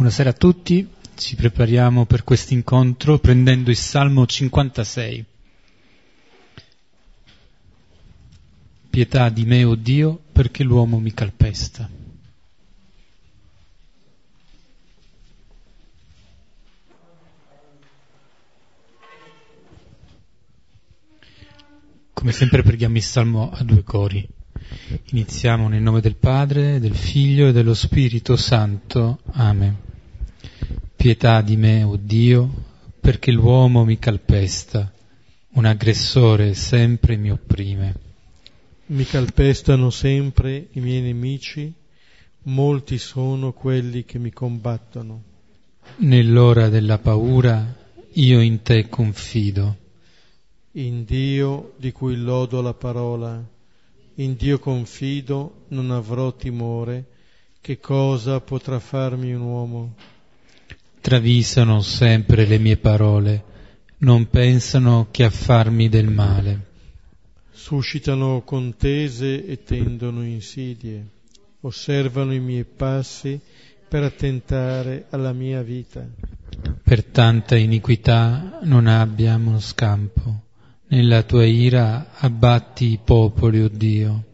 Buonasera a tutti, ci prepariamo per questo incontro prendendo il Salmo 56. Pietà di me, o Dio, perché l'uomo mi calpesta. Come sempre preghiamo il Salmo a due cori. Iniziamo nel nome del Padre, del Figlio e dello Spirito Santo. Amen. Pietà di me, o Dio, perché l'uomo mi calpesta, un aggressore sempre mi opprime. Mi calpestano sempre i miei nemici, molti sono quelli che mi combattono. Nell'ora della paura io in te confido. In Dio di cui lodo la parola, in Dio confido, non avrò timore, che cosa potrà farmi un uomo? Travisano sempre le mie parole, non pensano che a farmi del male. Suscitano contese e tendono insidie, osservano i miei passi per attentare alla mia vita. Per tanta iniquità non abbiamo scampo, nella tua ira abbatti i popoli, o Dio.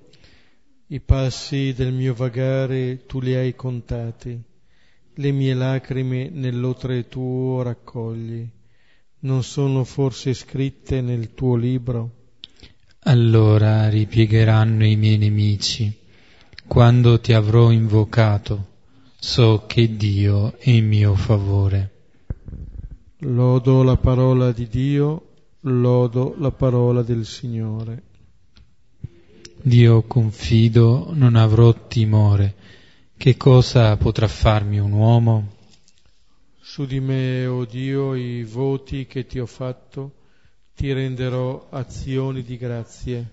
I passi del mio vagare tu li hai contati, le mie lacrime nell'otre tuo raccogli, non sono forse scritte nel tuo libro? Allora ripiegheranno i miei nemici, quando ti avrò invocato, so che Dio è in mio favore. Lodo la parola di Dio, lodo la parola del Signore. Dio confido, non avrò timore. Che cosa potrà farmi un uomo? Su di me, o Dio, i voti che ti ho fatto, ti renderò azioni di grazie.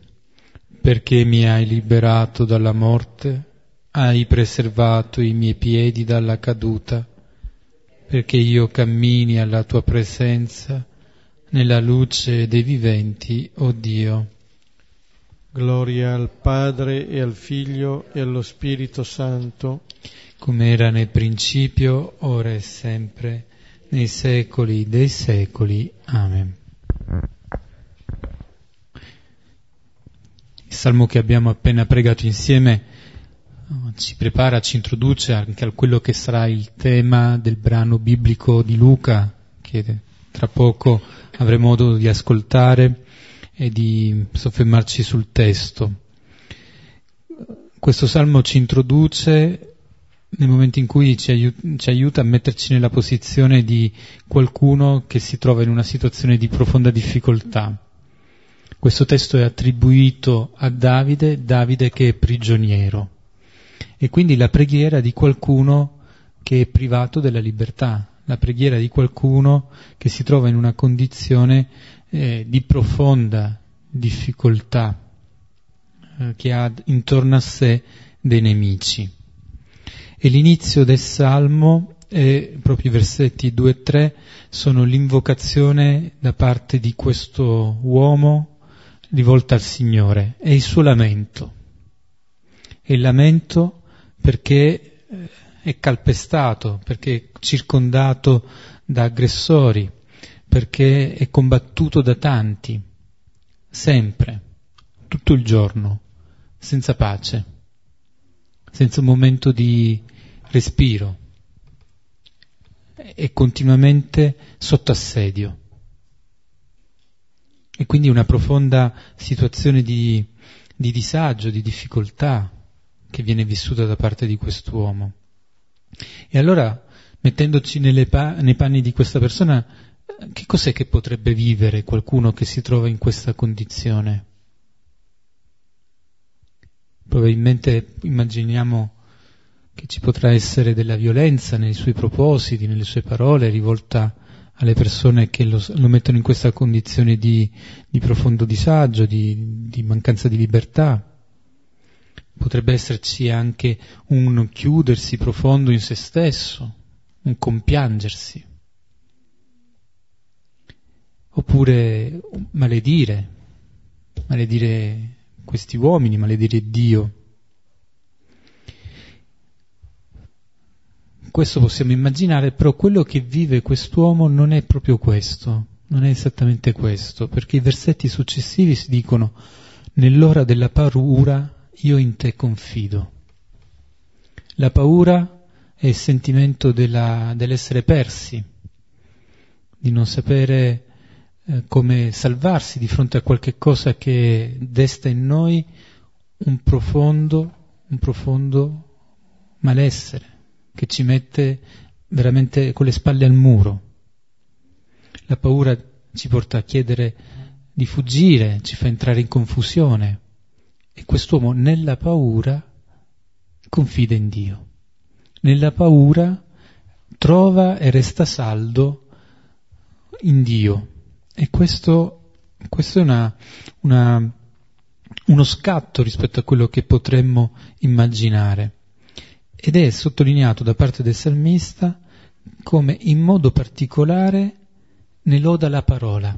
Perché mi hai liberato dalla morte, hai preservato i miei piedi dalla caduta, perché io cammini alla tua presenza, nella luce dei viventi, o Dio. Gloria al Padre e al Figlio e allo Spirito Santo, come era nel principio, ora e sempre, nei secoli dei secoli. Amen. Il Salmo che abbiamo appena pregato insieme ci prepara, ci introduce anche a quello che sarà il tema del brano biblico di Luca, che tra poco avremo modo di ascoltare e di soffermarci sul testo. Questo salmo ci introduce nel momento in cui ci aiuta a metterci nella posizione di qualcuno che si trova in una situazione di profonda difficoltà. Questo testo è attribuito a Davide che è prigioniero, e quindi la preghiera di qualcuno che è privato della libertà, la preghiera di qualcuno che si trova in una condizione di profonda difficoltà, che ha intorno a sé dei nemici. E l'inizio del Salmo, proprio i versetti 2 e 3, sono l'invocazione da parte di questo uomo rivolta al Signore, è il suo lamento. È il lamento perché è calpestato, perché è circondato da aggressori, perché è combattuto da tanti, sempre, tutto il giorno, senza pace, senza un momento di respiro, e continuamente sotto assedio. E quindi una profonda situazione di disagio, di difficoltà che viene vissuta da parte di quest'uomo. E allora, mettendoci nei panni di questa persona, che cos'è che potrebbe vivere qualcuno che si trova in questa condizione? Probabilmente immaginiamo che ci potrà essere della violenza nei suoi propositi, nelle sue parole, rivolta alle persone che lo mettono in questa condizione di profondo disagio, di mancanza di libertà. Potrebbe esserci anche un chiudersi profondo in se stesso, un compiangersi. Oppure maledire questi uomini, maledire Dio. questo possiamo immaginare, però quello che vive quest'uomo non è proprio questo, non è esattamente questo, perché i versetti successivi si dicono: nell'ora della paura io in te confido. La paura è il sentimento dell'essere persi, di non sapere come salvarsi di fronte a qualche cosa che desta in noi un profondo malessere, che ci mette veramente con le spalle al muro. La paura ci porta a chiedere di fuggire, ci fa entrare in confusione, e quest'uomo nella paura confida in Dio. Nella paura trova e resta saldo in Dio, e questo è uno scatto rispetto a quello che potremmo immaginare, ed è sottolineato da parte del salmista come in modo particolare ne loda la parola.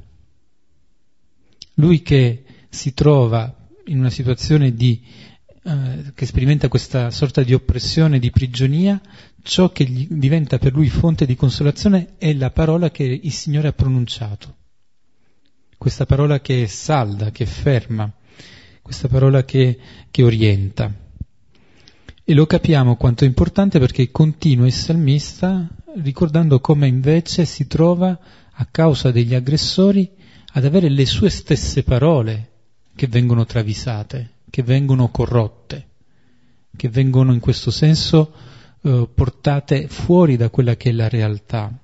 Lui che si trova in una situazione che sperimenta questa sorta di oppressione, di prigionia, ciò che diventa per lui fonte di consolazione è la parola che il Signore ha pronunciato. Questa parola che è salda, che è ferma, questa parola che orienta. E lo capiamo quanto è importante, perché continua il salmista ricordando come invece si trova, a causa degli aggressori, ad avere le sue stesse parole che vengono travisate, che vengono corrotte, che vengono in questo senso portate fuori da quella che è la realtà,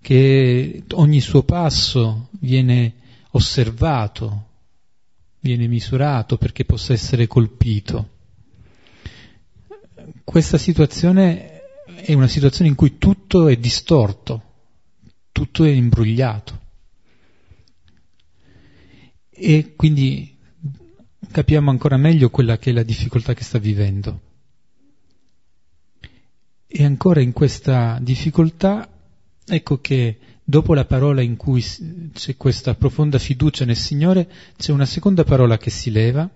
che ogni suo passo viene osservato, viene misurato perché possa essere colpito. Questa situazione è una situazione in cui tutto è distorto, tutto è imbrogliato, e quindi capiamo ancora meglio quella che è la difficoltà che sta vivendo. E ancora in questa difficoltà, ecco che dopo la parola in cui c'è questa profonda fiducia nel Signore, c'è una seconda parola che si leva,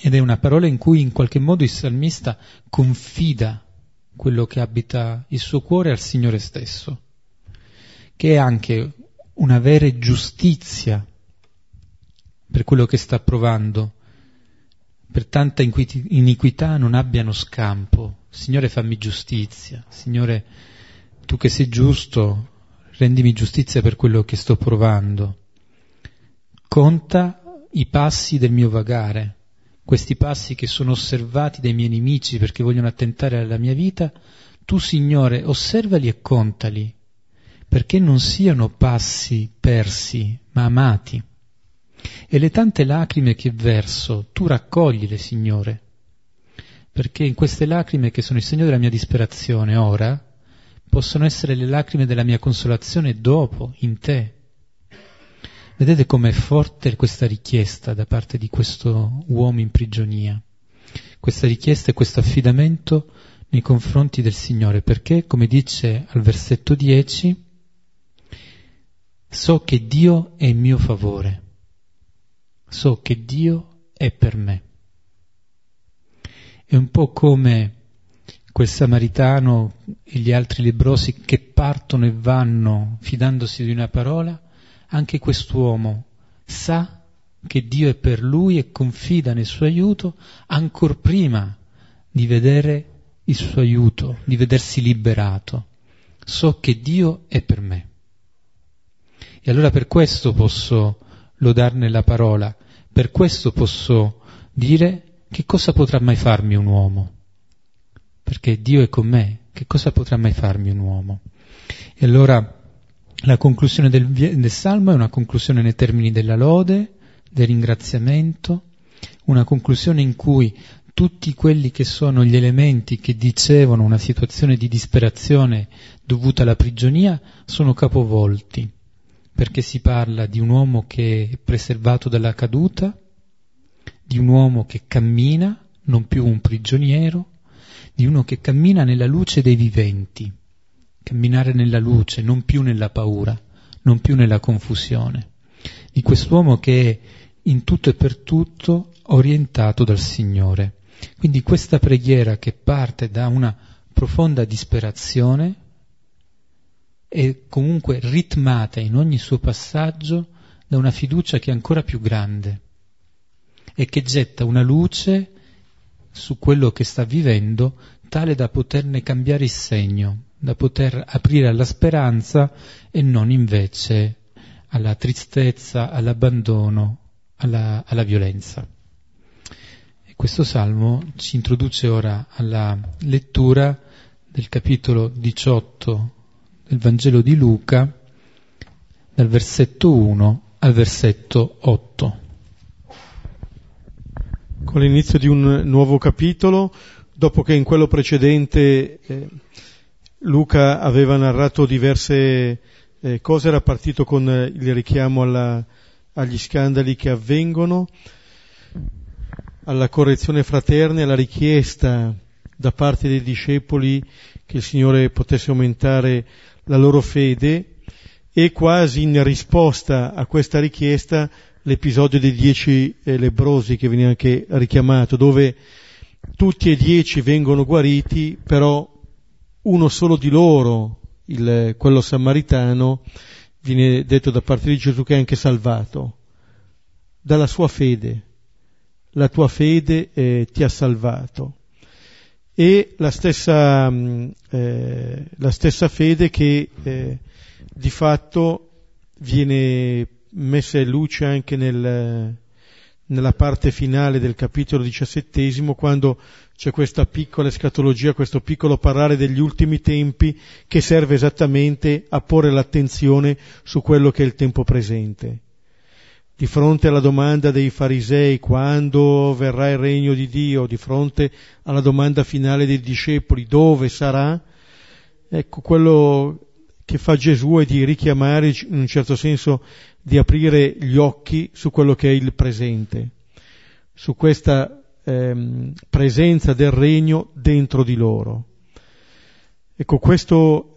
ed è una parola in cui in qualche modo il salmista confida quello che abita il suo cuore al Signore stesso, che è anche una vera giustizia per quello che sta provando, per tanta iniquità non abbiano scampo. Signore, fammi giustizia. Signore, tu che sei giusto, rendimi giustizia per quello che sto provando. Conta i passi del mio vagare, questi passi che sono osservati dai miei nemici perché vogliono attentare alla mia vita. Tu, Signore, osservali e contali, perché non siano passi persi, ma amati. E le tante lacrime che verso, tu raccoglile, Signore, perché in queste lacrime, che sono il segno della mia disperazione ora, possono essere le lacrime della mia consolazione dopo, in te. Vedete com'è forte questa richiesta da parte di questo uomo in prigionia, questa richiesta e questo affidamento nei confronti del Signore, perché, come dice al versetto 10, so che Dio è in mio favore. So che Dio è per me. È un po' come quel samaritano e gli altri lebbrosi che partono e vanno fidandosi di una parola. Anche quest'uomo sa che Dio è per lui e confida nel suo aiuto ancor prima di vedere il suo aiuto, di vedersi liberato. So che Dio è per me. E allora per questo posso lodarne la parola, per questo posso dire: che cosa potrà mai farmi un uomo? Perché Dio è con me, che cosa potrà mai farmi un uomo? E allora la conclusione del Salmo è una conclusione nei termini della lode, del ringraziamento, una conclusione in cui tutti quelli che sono gli elementi che dicevano una situazione di disperazione dovuta alla prigionia sono capovolti, perché si parla di un uomo che è preservato dalla caduta, di un uomo che cammina, non più un prigioniero, di uno che cammina nella luce dei viventi. Camminare nella luce, non più nella paura, non più nella confusione. Di quest'uomo che è in tutto e per tutto orientato dal Signore. Quindi questa preghiera, che parte da una profonda disperazione e comunque ritmata in ogni suo passaggio da una fiducia che è ancora più grande e che getta una luce su quello che sta vivendo tale da poterne cambiare il segno, da poter aprire alla speranza e non invece alla tristezza, all'abbandono, alla violenza. E questo salmo ci introduce ora alla lettura del capitolo 18 del Vangelo di Luca, dal versetto 1 al versetto 8. Con l'inizio di un nuovo capitolo, dopo che in quello precedente Luca aveva narrato diverse cose, era partito con il richiamo agli scandali che avvengono, alla correzione fraterna, alla richiesta da parte dei discepoli che il Signore potesse aumentare la loro fede, e quasi in risposta a questa richiesta l'episodio dei 10 lebbrosi, che viene anche richiamato, dove tutti e 10 vengono guariti, però uno solo di loro, quello samaritano, viene detto da parte di Gesù che è anche salvato dalla sua fede. La tua fede ti ha salvato. E la stessa fede che di fatto viene messa in luce anche nella parte finale del capitolo 17, quando c'è questa piccola escatologia, questo piccolo parlare degli ultimi tempi che serve esattamente a porre l'attenzione su quello che è il tempo presente. Di fronte alla domanda dei farisei, quando verrà il regno di Dio, di fronte alla domanda finale dei discepoli, dove sarà, ecco, quello che fa Gesù è di richiamare, in un certo senso, di aprire gli occhi su quello che è il presente, su questa presenza del regno dentro di loro. Ecco, questo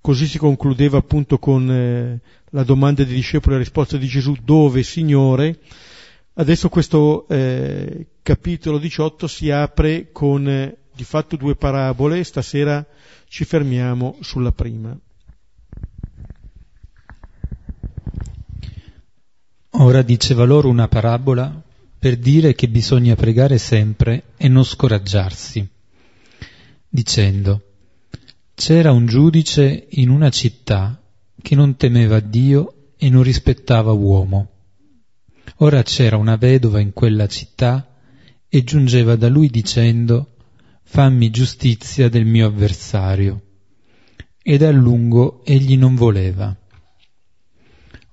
così si concludeva appunto con la domanda dei discepoli e la risposta di Gesù: dove, Signore? Adesso questo capitolo 18 si apre con di fatto due parabole. Stasera ci fermiamo sulla prima. Ora diceva loro una parabola per dire che bisogna pregare sempre e non scoraggiarsi, dicendo: c'era un giudice in una città che non temeva Dio e non rispettava uomo. Ora c'era una vedova in quella città e giungeva da lui dicendo: fammi giustizia del mio avversario. Ed a lungo egli non voleva.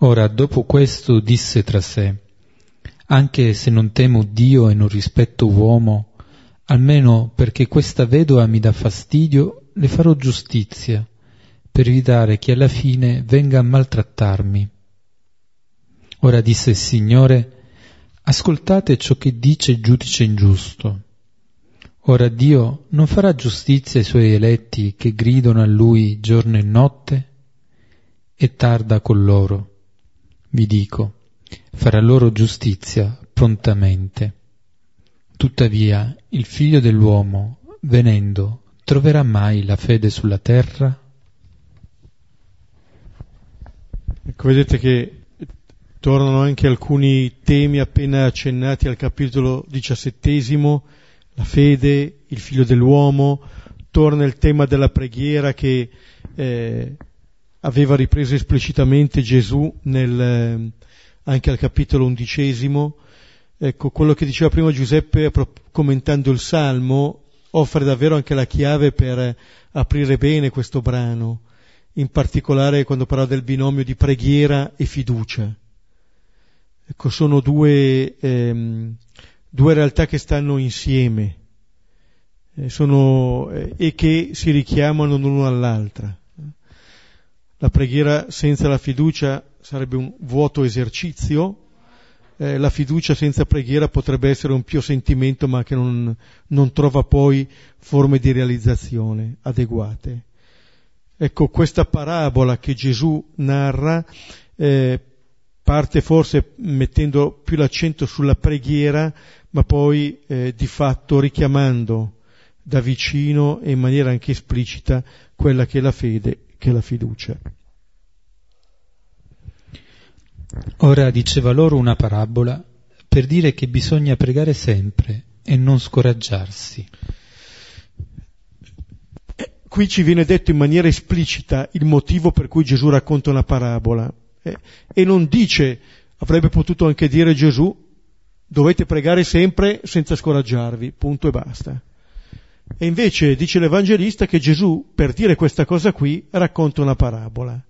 Ora dopo questo disse tra sé: anche se non temo Dio e non rispetto uomo, almeno perché questa vedova mi dà fastidio, le farò giustizia, per evitare che alla fine venga a maltrattarmi. Ora disse il Signore: ascoltate ciò che dice il giudice ingiusto. Ora Dio non farà giustizia ai suoi eletti che gridano a Lui giorno e notte? E tarda con loro. Vi dico, farà loro giustizia prontamente. Tuttavia, il Figlio dell'uomo, venendo, troverà mai la fede sulla terra? Ecco, vedete che tornano anche alcuni temi appena accennati al capitolo 17. La fede, il Figlio dell'uomo, torna il tema della preghiera che aveva ripreso esplicitamente Gesù anche al capitolo 11. Ecco, quello che diceva prima Giuseppe commentando il Salmo offre davvero anche la chiave per aprire bene questo brano, in particolare quando parla del binomio di preghiera e fiducia. Ecco, sono due realtà che stanno insieme e che si richiamano l'una all'altra. La preghiera senza la fiducia sarebbe un vuoto esercizio, la fiducia senza preghiera potrebbe essere un pio sentimento, ma che non trova poi forme di realizzazione adeguate. Ecco, questa parabola che Gesù narra parte forse mettendo più l'accento sulla preghiera, ma poi di fatto richiamando da vicino e in maniera anche esplicita quella che è la fede, che è la fiducia. Ora diceva loro una parabola per dire che bisogna pregare sempre e non scoraggiarsi. Qui ci viene detto in maniera esplicita il motivo per cui Gesù racconta una parabola e non dice, avrebbe potuto anche dire Gesù, dovete pregare sempre senza scoraggiarvi, punto e basta. E invece dice l'Evangelista che Gesù, per dire questa cosa qui, racconta una parabola.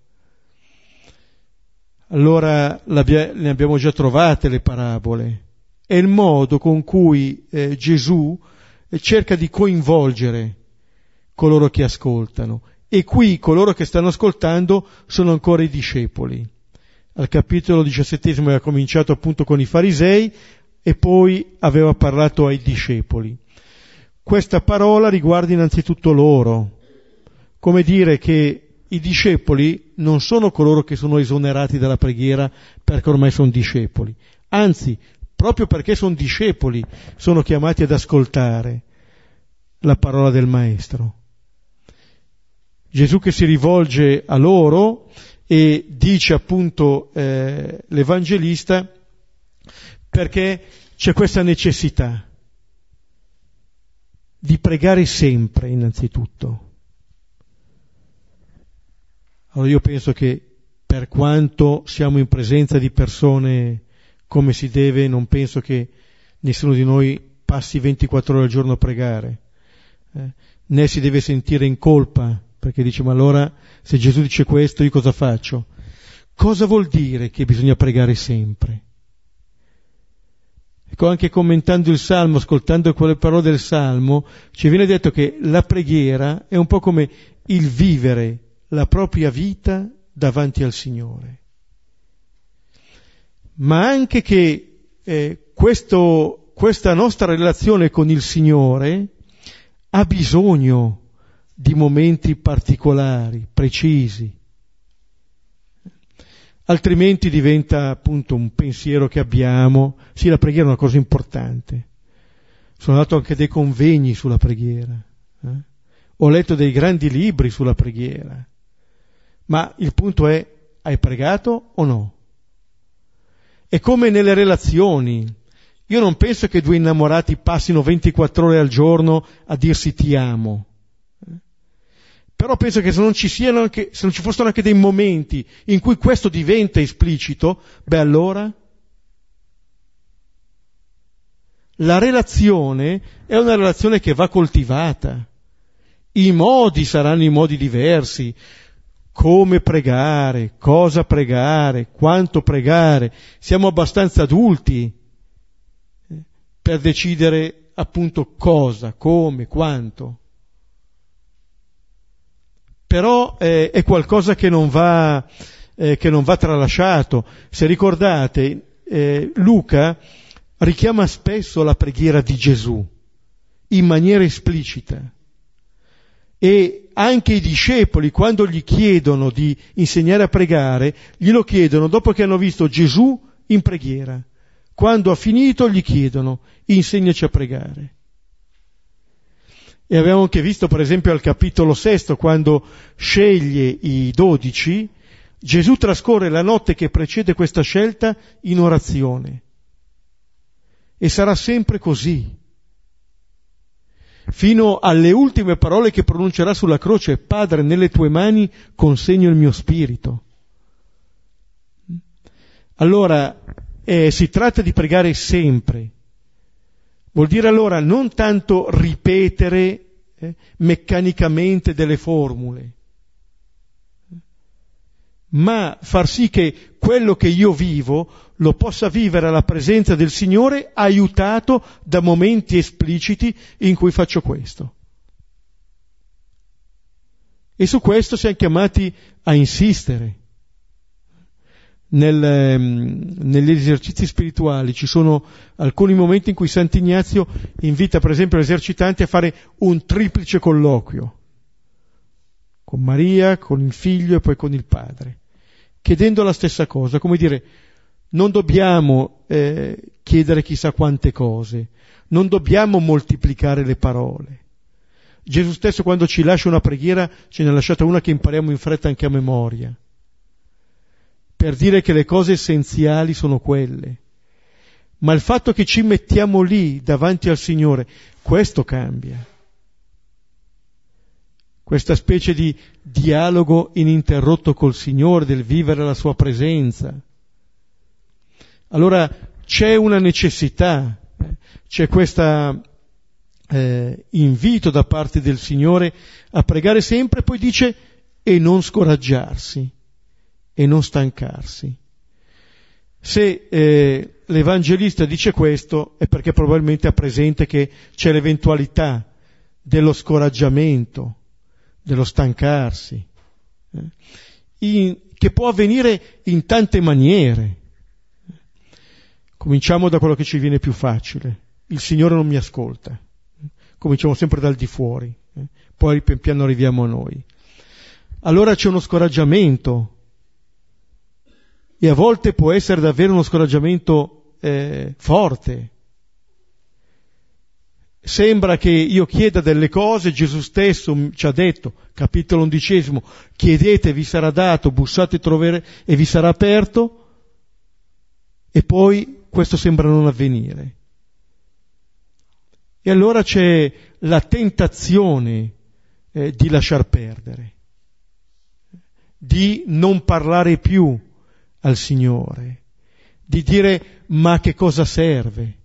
Allora ne abbiamo già trovate le parabole. È il modo con cui Gesù cerca di coinvolgere coloro che ascoltano. E qui coloro che stanno ascoltando sono ancora i discepoli. Al capitolo 17 aveva cominciato appunto con i farisei e poi aveva parlato ai discepoli. Questa parola riguarda innanzitutto loro, come dire che i discepoli non sono coloro che sono esonerati dalla preghiera perché ormai sono discepoli, anzi, proprio perché sono discepoli sono chiamati ad ascoltare la parola del Maestro. Gesù che si rivolge a loro e dice appunto l'Evangelista perché c'è questa necessità di pregare sempre innanzitutto. Allora io penso che per quanto siamo in presenza di persone come si deve, non penso che nessuno di noi passi 24 ore al giorno a pregare, né si deve sentire in colpa, perché dice ma allora se Gesù dice questo io cosa faccio? Cosa vuol dire che bisogna pregare sempre? Ecco, anche commentando il Salmo, ascoltando quelle parole del Salmo, ci viene detto che la preghiera è un po' come il vivere la propria vita davanti al Signore. Ma anche che questa nostra relazione con il Signore ha bisogno di momenti particolari, precisi. Altrimenti diventa appunto un pensiero che abbiamo. Sì, la preghiera è una cosa importante. Sono andato anche a dei convegni sulla preghiera. Ho letto dei grandi libri sulla preghiera. Ma il punto è, hai pregato o no? È come nelle relazioni. Io non penso che due innamorati passino 24 ore al giorno a dirsi ti amo. Però penso che se non ci fossero anche dei momenti in cui questo diventa esplicito, beh allora la relazione è una relazione che va coltivata. I modi saranno i modi diversi, come pregare, cosa pregare, quanto pregare. Siamo abbastanza adulti per decidere appunto cosa, come, quanto. Però è qualcosa che non va tralasciato. Se ricordate, Luca richiama spesso la preghiera di Gesù in maniera esplicita, e anche i discepoli quando gli chiedono di insegnare a pregare glielo chiedono dopo che hanno visto Gesù in preghiera. Quando ha finito gli chiedono insegnaci a pregare. E abbiamo anche visto per esempio al capitolo 6, quando sceglie i 12, Gesù trascorre la notte che precede questa scelta in orazione. E sarà sempre così. Fino alle ultime parole che pronuncerà sulla croce, Padre, nelle tue mani consegno il mio spirito. Allora, si tratta di pregare sempre. Vuol dire allora non tanto ripetere meccanicamente delle formule, ma far sì che quello che io vivo lo possa vivere alla presenza del Signore, aiutato da momenti espliciti in cui faccio questo. E su questo siamo chiamati a insistere. Negli esercizi spirituali ci sono alcuni momenti in cui Sant'Ignazio invita per esempio gli esercitanti a fare un triplice colloquio con Maria, con il figlio e poi con il padre, chiedendo la stessa cosa, come dire non dobbiamo chiedere chissà quante cose, non dobbiamo moltiplicare le parole, Gesù stesso, quando ci lascia una preghiera, ce ne ha lasciata una che impariamo in fretta anche a memoria, per dire che le cose essenziali sono quelle. Ma il fatto che ci mettiamo lì davanti al Signore, questo cambia. Questa specie di dialogo ininterrotto col Signore, del vivere la sua presenza. Allora c'è una necessità, c'è questo invito da parte del Signore a pregare sempre, poi dice, e non scoraggiarsi, e non stancarsi. Se l'Evangelista dice questo è perché probabilmente ha presente che c'è l'eventualità dello scoraggiamento, dello stancarsi, che può avvenire in tante maniere. Cominciamo da quello che ci viene più facile. Il Signore non mi ascolta. Cominciamo sempre dal di fuori, poi pian piano arriviamo a noi. Allora c'è uno scoraggiamento, e a volte può essere davvero uno scoraggiamento forte. Sembra che io chieda delle cose, Gesù stesso ci ha detto, capitolo 11, chiedete, vi sarà dato, bussate, troverete e vi sarà aperto, e poi questo sembra non avvenire. E allora c'è la tentazione di lasciar perdere, di non parlare più al Signore, di dire ma che cosa serve?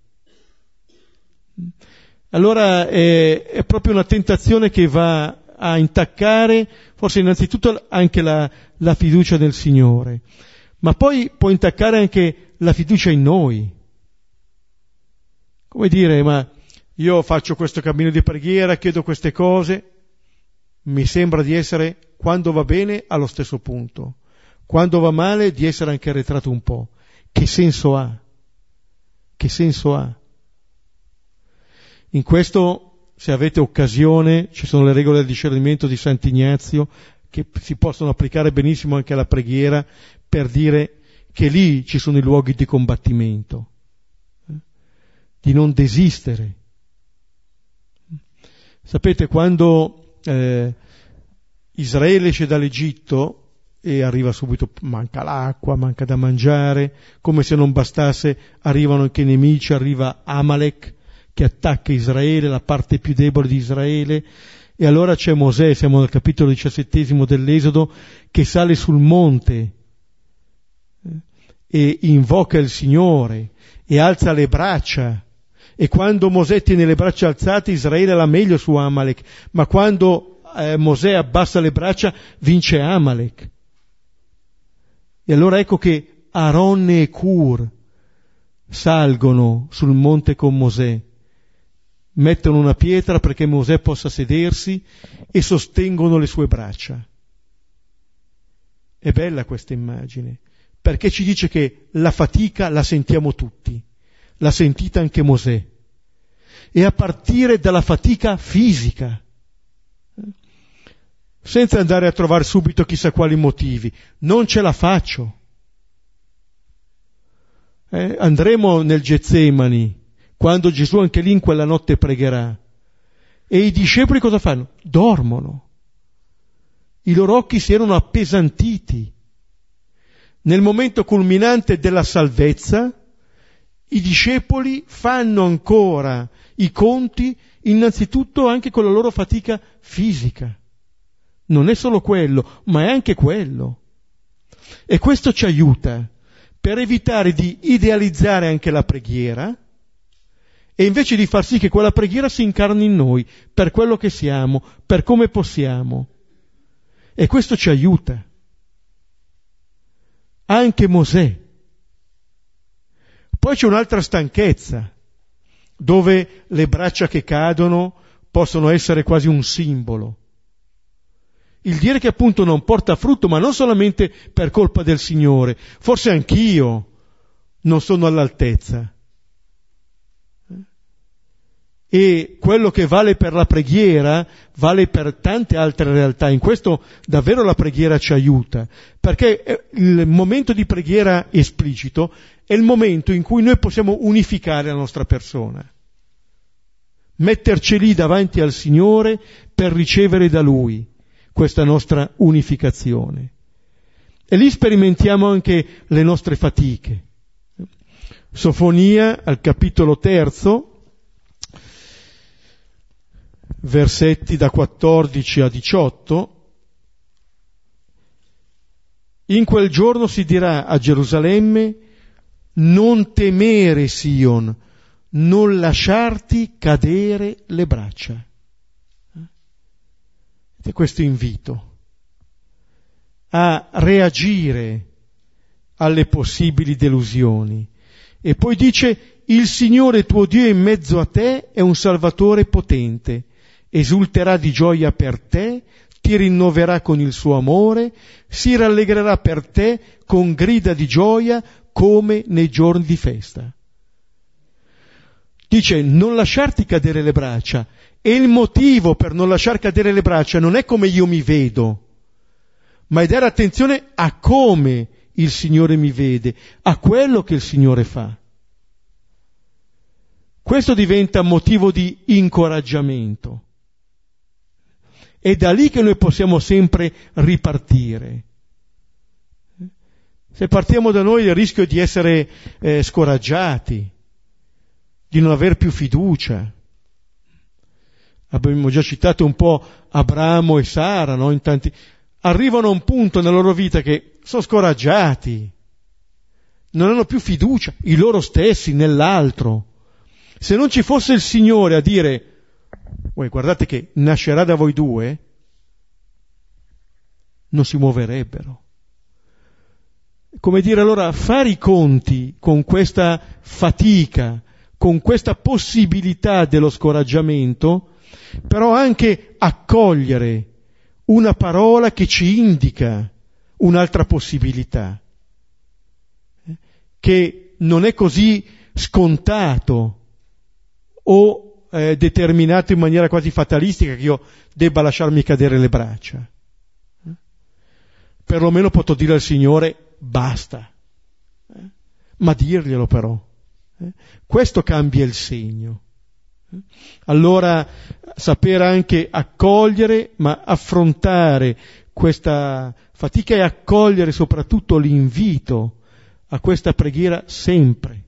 Allora è proprio una tentazione che va a intaccare forse innanzitutto anche la fiducia nel Signore, ma poi può intaccare anche la fiducia in noi. Come dire, ma io faccio questo cammino di preghiera, chiedo queste cose, mi sembra di essere, quando va bene, allo stesso punto. Quando va male, di essere anche arretrato un po'. Che senso ha? Che senso ha? In questo, se avete occasione, ci sono le regole del discernimento di Sant'Ignazio che si possono applicare benissimo anche alla preghiera, per dire che lì ci sono i luoghi di combattimento, di non desistere. Sapete, quando Israele esce dall'Egitto, e arriva subito, manca l'acqua, manca da mangiare, come se non bastasse arrivano anche i nemici, arriva Amalek che attacca Israele, la parte più debole di Israele, e allora c'è Mosè, siamo nel capitolo 17 dell'Esodo, che sale sul monte e invoca il Signore e alza le braccia, e quando Mosè tiene le braccia alzate Israele ha la meglio su Amalek, ma quando Mosè abbassa le braccia vince Amalek. E allora ecco che Aronne e Cur salgono sul monte con Mosè, mettono una pietra perché Mosè possa sedersi e sostengono le sue braccia. È bella questa immagine, perché ci dice che la fatica la sentiamo tutti, l'ha sentita anche Mosè, e a partire dalla fatica fisica, senza andare a trovare subito chissà quali motivi. Non ce la faccio. Andremo nel Getsemani, quando Gesù anche lì in quella notte pregherà. E i discepoli cosa fanno? Dormono. I loro occhi si erano appesantiti. Nel momento culminante della salvezza, i discepoli fanno ancora i conti, innanzitutto anche con la loro fatica fisica. Non è solo quello, ma è anche quello. E questo ci aiuta per evitare di idealizzare anche la preghiera, e invece di far sì che quella preghiera si incarni in noi, per quello che siamo, per come possiamo. E questo ci aiuta. Anche Mosè. Poi c'è un'altra stanchezza, dove le braccia che cadono possono essere quasi un simbolo. Il dire che appunto non porta frutto, ma non solamente per colpa del Signore, forse anch'io non sono all'altezza. E quello che vale per la preghiera vale per tante altre realtà. In questo davvero la preghiera ci aiuta, perché il momento di preghiera esplicito è il momento in cui noi possiamo unificare la nostra persona. metterci lì davanti al Signore per ricevere da Lui questa nostra unificazione. E lì sperimentiamo anche le nostre fatiche. Sofonia, al capitolo 3, versetti da 14 a 18, in quel giorno si dirà a Gerusalemme: non temere Sion, non lasciarti cadere le braccia. E questo invito a reagire alle possibili delusioni. E poi dice: il Signore tuo Dio in mezzo a te è un Salvatore potente, esulterà di gioia per te, ti rinnoverà con il suo amore, si rallegrerà per te con grida di gioia come nei giorni di festa. Dice: non lasciarti cadere le braccia. E il motivo per non lasciar cadere le braccia non è come io mi vedo, ma è dare attenzione a come il Signore mi vede, a quello che il Signore fa. Questo diventa motivo di incoraggiamento. È da lì che noi possiamo sempre ripartire. Se partiamo da noi il rischio è di essere scoraggiati, di non aver più fiducia. Abbiamo già citato un po' Abramo e Sara, no? In tanti... arrivano a un punto nella loro vita che sono scoraggiati, non hanno più fiducia, in loro stessi, nell'altro. Se non ci fosse il Signore a dire: guardate che nascerà da voi due, non si muoverebbero. Come dire, allora, fare i conti con questa fatica, con questa possibilità dello scoraggiamento, però anche accogliere una parola che ci indica un'altra possibilità, che non è così scontato o determinato in maniera quasi fatalistica che io debba lasciarmi cadere le braccia. Perlomeno potrò dire al Signore: basta, ma dirglielo però. Questo cambia il segno. Allora sapere anche accogliere, ma affrontare questa fatica e accogliere soprattutto l'invito a questa preghiera sempre,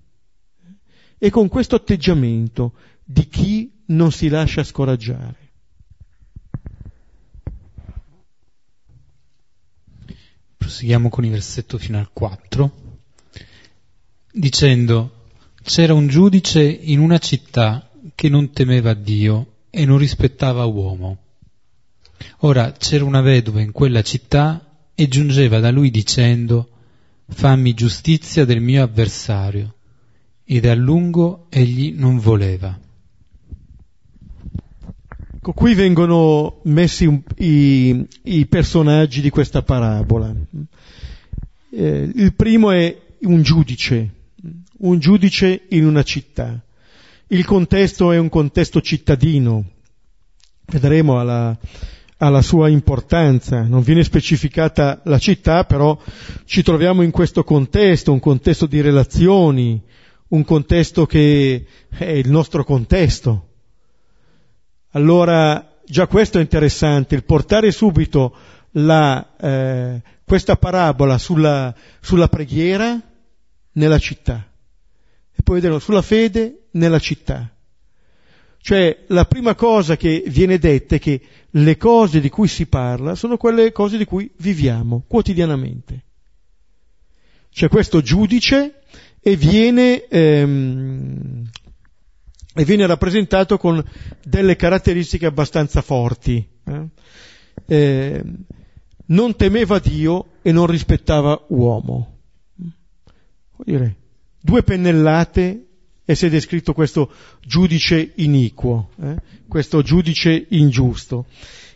e con questo atteggiamento di chi non si lascia scoraggiare. Proseguiamo con il versetto fino al 4, dicendo: c'era un giudice in una città che non temeva Dio e non rispettava uomo. Ora c'era una vedova in quella città e giungeva da lui dicendo: fammi giustizia del mio avversario. Ed a lungo egli non voleva. Ecco, qui vengono messi i personaggi di questa parabola. Il primo è un giudice in una città. Il contesto è un contesto cittadino, vedremo alla sua importanza, non viene specificata la città, però ci troviamo in questo contesto, un contesto di relazioni, un contesto che è il nostro contesto. Allora già questo è interessante, il portare subito questa parabola sulla preghiera nella città e poi vedremo sulla fede nella città. Cioè la prima cosa che viene detta è che le cose di cui si parla sono quelle cose di cui viviamo quotidianamente. C'è questo giudice e viene rappresentato con delle caratteristiche abbastanza forti. Non temeva Dio e non rispettava uomo. Vuol dire, 2 pennellate e si è descritto questo giudice iniquo, questo giudice ingiusto,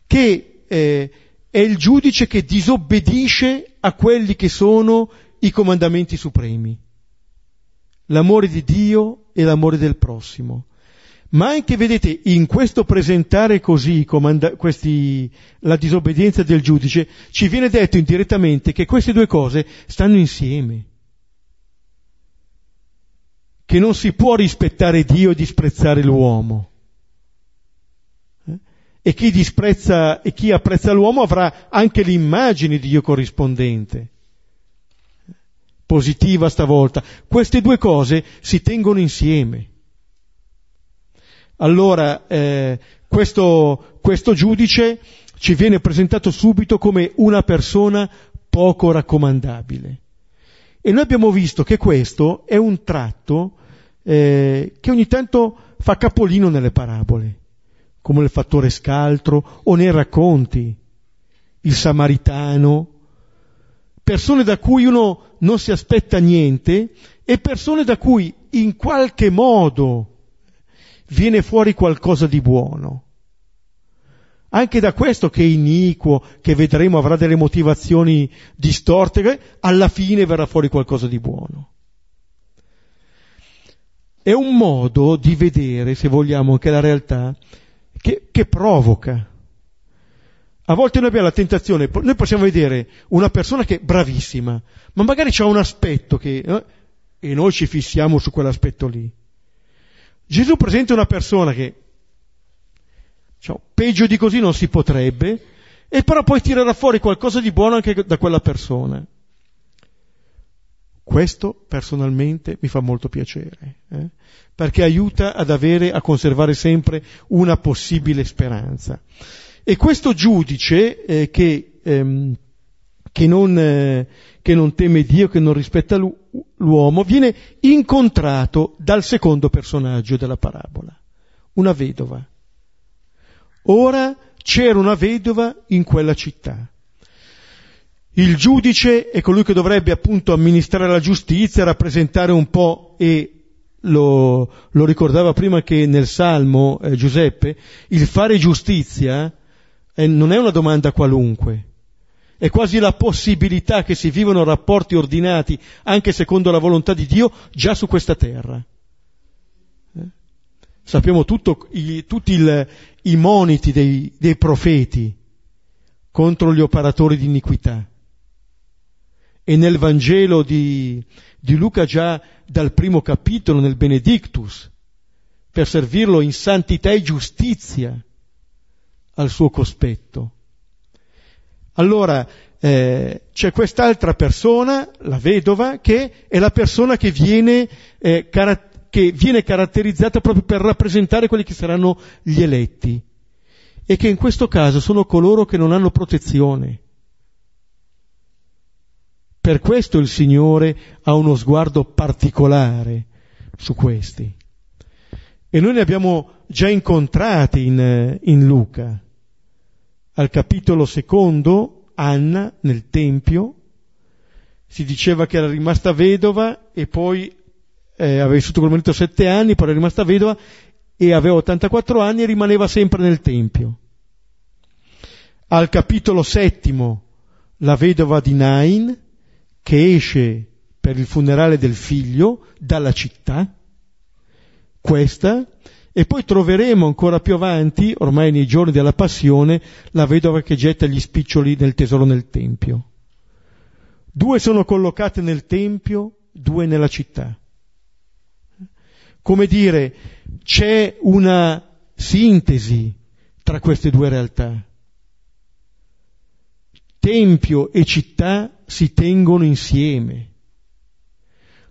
che è il giudice che disobbedisce a quelli che sono i comandamenti supremi, l'amore di Dio e l'amore del prossimo. Ma anche, vedete, in questo presentare così la disobbedienza del giudice, ci viene detto indirettamente che queste due cose stanno insieme, che non si può rispettare Dio e disprezzare l'uomo, e chi disprezza e chi apprezza l'uomo avrà anche l'immagine di Dio corrispondente. Positiva stavolta. Queste due cose si tengono insieme. Allora, questo giudice ci viene presentato subito come una persona poco raccomandabile. E noi abbiamo visto che questo è un tratto che ogni tanto fa capolino nelle parabole, come il fattore scaltro o nei racconti, il samaritano, persone da cui uno non si aspetta niente e persone da cui in qualche modo viene fuori qualcosa di buono. Anche da questo che è iniquo, che vedremo avrà delle motivazioni distorte, alla fine verrà fuori qualcosa di buono. È un modo di vedere, se vogliamo, anche la realtà che provoca. A volte noi abbiamo la tentazione, noi possiamo vedere una persona che è bravissima, ma magari c'ha un aspetto e noi ci fissiamo su quell'aspetto lì. Gesù presenta una persona che, peggio di così non si potrebbe, e però poi tirerà fuori qualcosa di buono anche da quella persona. Questo personalmente mi fa molto piacere, perché aiuta a conservare sempre una possibile speranza. E questo giudice che non teme Dio, che non rispetta l'uomo, viene incontrato dal secondo personaggio della parabola, una vedova. Ora c'era una vedova in quella città. Il giudice è colui che dovrebbe appunto amministrare la giustizia, rappresentare un po', e lo ricordava prima che nel Salmo Giuseppe, il fare giustizia non è una domanda qualunque, è quasi la possibilità che si vivano rapporti ordinati anche secondo la volontà di Dio già su questa terra. Sappiamo tutti i moniti dei profeti contro gli operatori di iniquità. E nel Vangelo di Luca, già dal primo capitolo, nel Benedictus, per servirlo in santità e giustizia al suo cospetto. Allora c'è quest'altra persona, la vedova, che è la persona che viene caratterizzata proprio per rappresentare quelli che saranno gli eletti, e che in questo caso sono coloro che non hanno protezione. Per questo il Signore ha uno sguardo particolare su questi. E noi ne abbiamo già incontrati in Luca. Al capitolo 2, Anna nel Tempio, si diceva che era rimasta vedova e poi aveva vissuto quel momento 7 anni, poi era rimasta vedova e aveva 84 anni e rimaneva sempre nel Tempio. Al capitolo 7, la vedova di Nain, che esce per il funerale del figlio dalla città, questa, e poi troveremo ancora più avanti, ormai nei giorni della passione, la vedova che getta gli spiccioli del tesoro nel tempio. 2 sono collocate nel tempio, 2 nella città. Come dire, c'è una sintesi tra queste due realtà. Tempio e città si tengono insieme.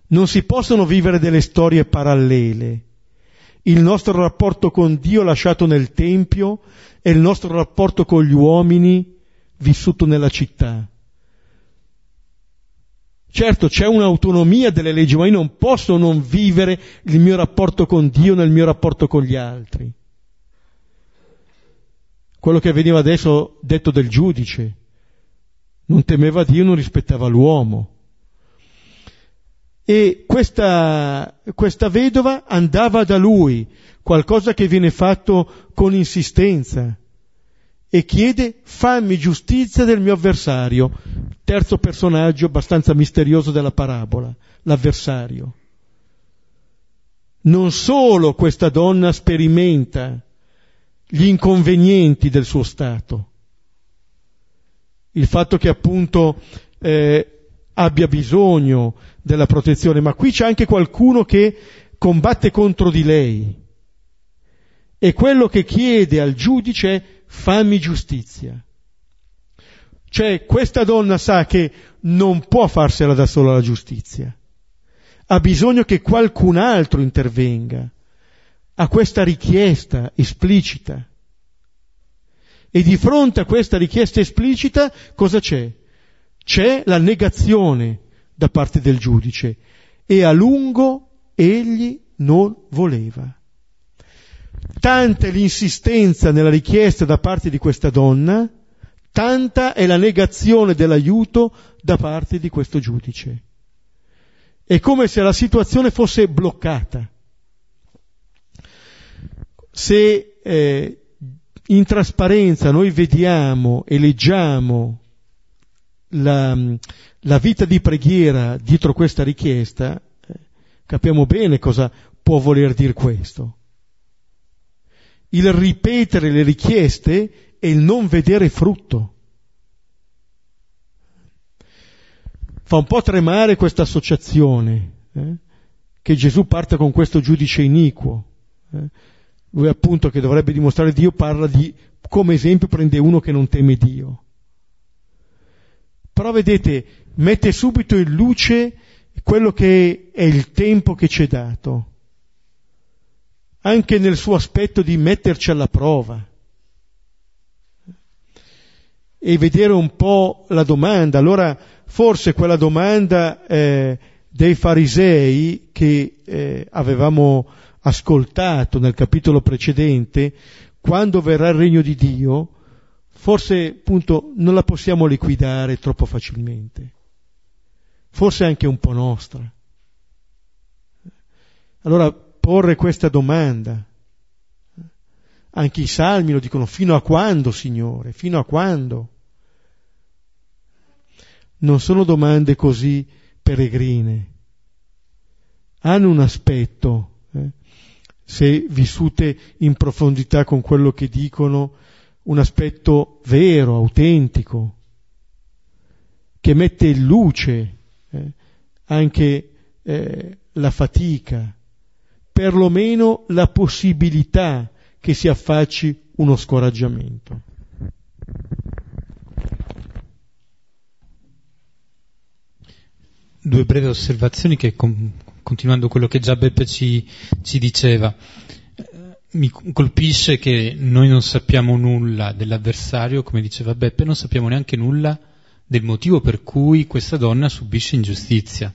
Non si possono vivere delle storie parallele. Il nostro rapporto con Dio lasciato nel Tempio e il nostro rapporto con gli uomini vissuto nella città. Certo, c'è un'autonomia delle leggi, ma io non posso non vivere il mio rapporto con Dio nel mio rapporto con gli altri. Quello che veniva adesso detto del giudice. Non temeva Dio, non rispettava l'uomo. E questa vedova andava da lui, qualcosa che viene fatto con insistenza, e chiede: fammi giustizia del mio avversario. Terzo personaggio abbastanza misterioso della parabola, l'avversario. Non solo questa donna sperimenta gli inconvenienti del suo stato, il fatto che appunto abbia bisogno della protezione, ma qui c'è anche qualcuno che combatte contro di lei e quello che chiede al giudice fammi giustizia. Cioè questa donna sa che non può farsela da sola la giustizia, ha bisogno che qualcun altro intervenga a questa richiesta esplicita. E di fronte a questa richiesta esplicita cosa c'è? C'è la negazione da parte del giudice, e a lungo egli non voleva. Tanta è l'insistenza nella richiesta da parte di questa donna, tanta è la negazione dell'aiuto da parte di questo giudice. È come se la situazione fosse bloccata. Se in trasparenza noi vediamo e leggiamo la vita di preghiera dietro questa richiesta, capiamo bene cosa può voler dire questo. Il ripetere le richieste e il non vedere frutto. Fa un po' tremare questa associazione, che Gesù parte con questo giudice iniquo. Lui appunto, che dovrebbe dimostrare Dio, parla di, come esempio prende uno che non teme Dio. Però vedete, mette subito in luce quello che è il tempo che ci è dato, anche nel suo aspetto di metterci alla prova e vedere un po' la domanda. Allora forse quella domanda dei farisei che avevamo ascoltato nel capitolo precedente, quando verrà il regno di Dio, forse appunto non la possiamo liquidare troppo facilmente, forse anche un po' nostra. Allora porre questa domanda, anche i salmi lo dicono: fino a quando, Signore, fino a quando? Non sono domande così peregrine, hanno un aspetto, se vissute in profondità con quello che dicono, un aspetto vero, autentico, che mette in luce anche la fatica, perlomeno la possibilità che si affacci uno scoraggiamento. Due brevi osservazioni che, continuando quello che già Beppe ci diceva, mi colpisce che noi non sappiamo nulla dell'avversario, come diceva Beppe, non sappiamo neanche nulla del motivo per cui questa donna subisce ingiustizia.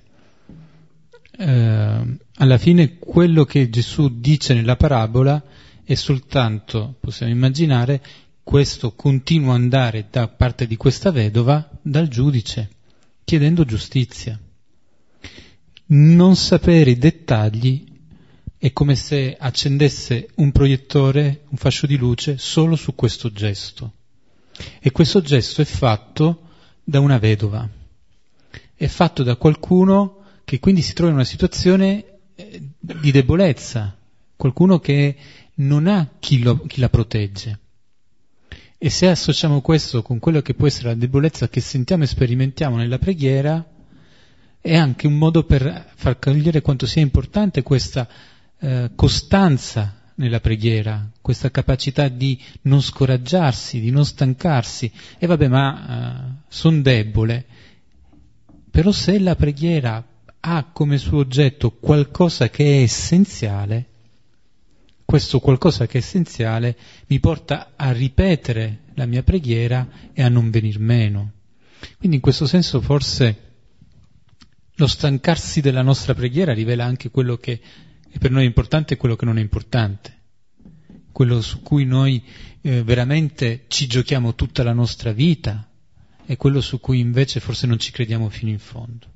Alla fine quello che Gesù dice nella parabola è soltanto, possiamo immaginare, questo continuo andare da parte di questa vedova dal giudice chiedendo giustizia. Non sapere i dettagli è come se accendesse un proiettore, un fascio di luce solo su questo gesto, e questo gesto è fatto da una vedova, è fatto da qualcuno che quindi si trova in una situazione di debolezza, qualcuno che non ha chi la protegge. E se associamo questo con quello che può essere la debolezza che sentiamo e sperimentiamo nella preghiera, è anche un modo per far cogliere quanto sia importante questa costanza nella preghiera, questa capacità di non scoraggiarsi, di non stancarsi. E vabbè, ma son debole. Però se la preghiera ha come suo oggetto qualcosa che è essenziale, questo qualcosa che è essenziale mi porta a ripetere la mia preghiera e a non venir meno. Quindi in questo senso forse lo stancarsi della nostra preghiera rivela anche quello che è per noi importante e quello che non è importante, quello su cui noi veramente ci giochiamo tutta la nostra vita e quello su cui invece forse non ci crediamo fino in fondo.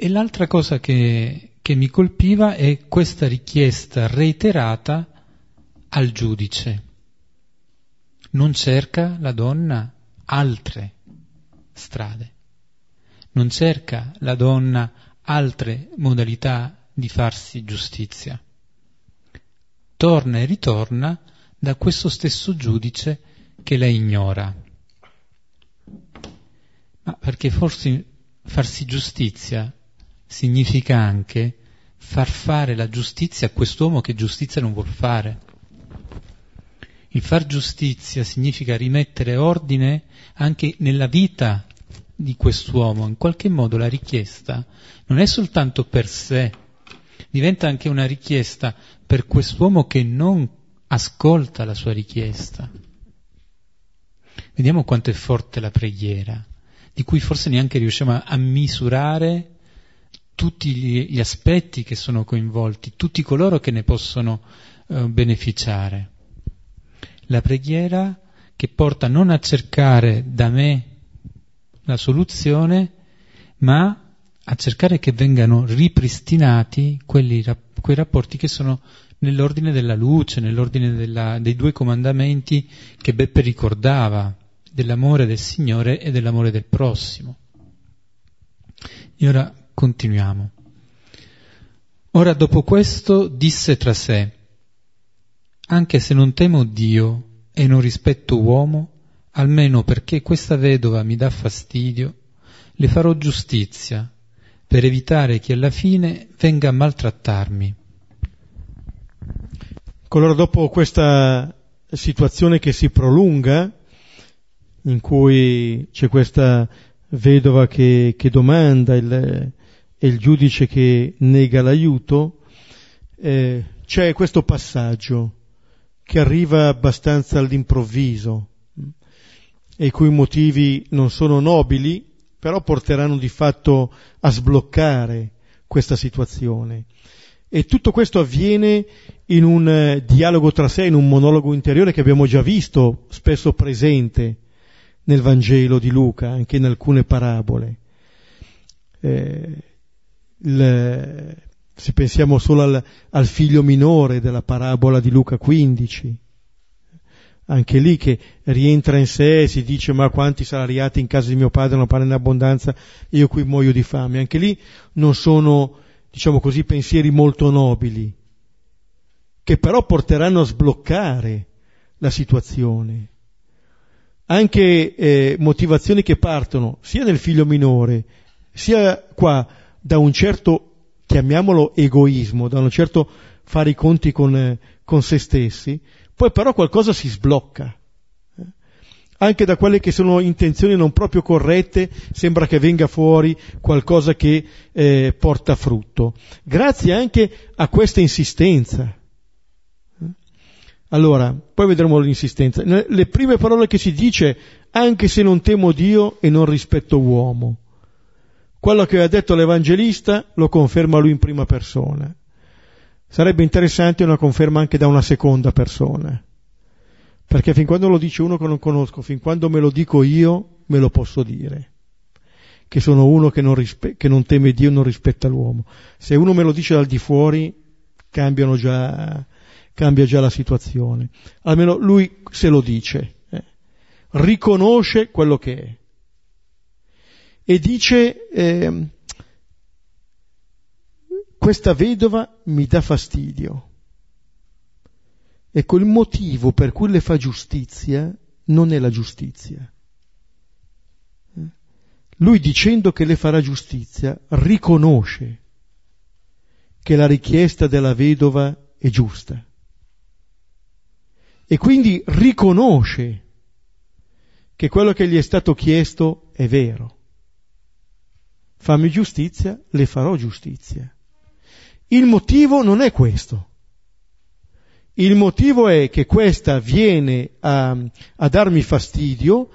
E l'altra cosa che mi colpiva è questa richiesta reiterata al giudice. Non cerca la donna altre strade, non cerca la donna altre modalità di farsi giustizia. Torna e ritorna da questo stesso giudice che la ignora. Ma perché forse farsi giustizia significa anche far fare la giustizia a quest'uomo che giustizia non vuol fare. Il far giustizia significa rimettere ordine anche nella vita di quest'uomo. In qualche modo la richiesta non è soltanto per sé, diventa anche una richiesta per quest'uomo che non ascolta la sua richiesta. Vediamo quanto è forte la preghiera, di cui forse neanche riusciamo a misurare tutti gli aspetti che sono coinvolti, tutti coloro che ne possono beneficiare. La preghiera che porta non a cercare da me la soluzione, ma a cercare che vengano ripristinati quei rapporti che sono nell'ordine della luce, nell'ordine dei due comandamenti che Beppe ricordava, dell'amore del Signore e dell'amore del prossimo. E ora continuiamo. Ora dopo questo disse tra sé: anche se non temo Dio e non rispetto uomo, almeno perché questa vedova mi dà fastidio, le farò giustizia, per evitare che alla fine venga a maltrattarmi. Allora, dopo questa situazione che si prolunga, in cui c'è questa vedova che domanda e il giudice che nega l'aiuto, c'è questo passaggio che arriva abbastanza all'improvviso e i cui motivi non sono nobili, però porteranno di fatto a sbloccare questa situazione. E tutto questo avviene in un dialogo tra sé, in un monologo interiore che abbiamo già visto, spesso presente nel Vangelo di Luca, anche in alcune parabole. Se pensiamo solo al figlio minore della parabola di Luca 15, anche lì che rientra in sé e si dice: ma quanti salariati in casa di mio padre hanno pane in abbondanza, io qui muoio di fame. Anche lì non sono, diciamo così, pensieri molto nobili, che però porteranno a sbloccare la situazione. Anche motivazioni che partono sia nel figlio minore, sia qua, da un certo, chiamiamolo egoismo, da un certo fare i conti con se stessi. Poi però qualcosa si sblocca. Anche da quelle che sono intenzioni non proprio corrette sembra che venga fuori qualcosa che porta frutto, grazie anche a questa insistenza. Allora, poi vedremo l'insistenza. Le prime parole che si dice: anche se non temo Dio e non rispetto uomo. Quello che aveva detto l'Evangelista lo conferma lui in prima persona. Sarebbe interessante una conferma anche da una seconda persona, perché fin quando lo dice uno che non conosco, fin quando me lo dico io, me lo posso dire, che sono uno che non teme Dio e non rispetta l'uomo. Se uno me lo dice dal di fuori, cambia già la situazione. Almeno lui se lo dice, riconosce quello che è. E dice... questa vedova mi dà fastidio. Ecco, il motivo per cui le fa giustizia non è la giustizia. Lui, dicendo che le farà giustizia, riconosce che la richiesta della vedova è giusta. E quindi riconosce che quello che gli è stato chiesto è vero. Fammi giustizia, le farò giustizia. Il motivo non è questo. Il motivo è che questa viene a darmi fastidio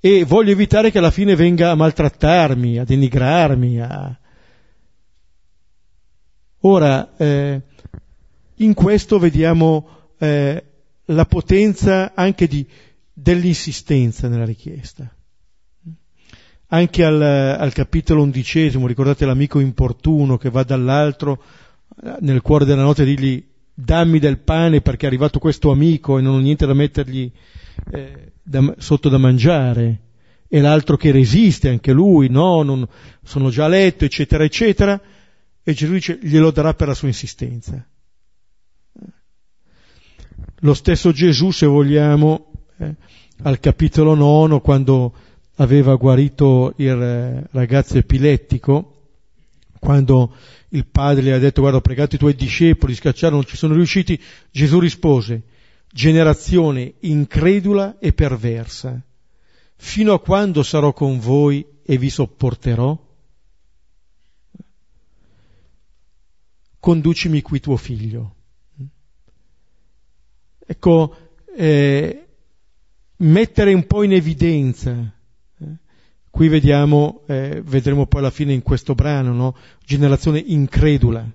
e voglio evitare che alla fine venga a maltrattarmi, a denigrarmi. Ora, in questo vediamo la potenza anche dell'insistenza nella richiesta. Anche al capitolo 11, ricordate l'amico importuno che va dall'altro nel cuore della notte, digli: dammi del pane perché è arrivato questo amico e non ho niente da mettergli sotto da mangiare, e l'altro che resiste anche lui: no, non sono già a letto, eccetera eccetera. E Gesù dice: glielo darà per la sua insistenza. Lo stesso Gesù, se vogliamo, al capitolo 9, quando aveva guarito il ragazzo epilettico, quando il padre gli ha detto: guarda, ho pregato i tuoi discepoli di scacciarlo, non ci sono riusciti. Gesù rispose: generazione incredula e perversa, fino a quando sarò con voi e vi sopporterò? Conducimi qui tuo figlio. Ecco, mettere un po' in evidenza, qui vediamo, vedremo poi alla fine in questo brano, no? Generazione incredula,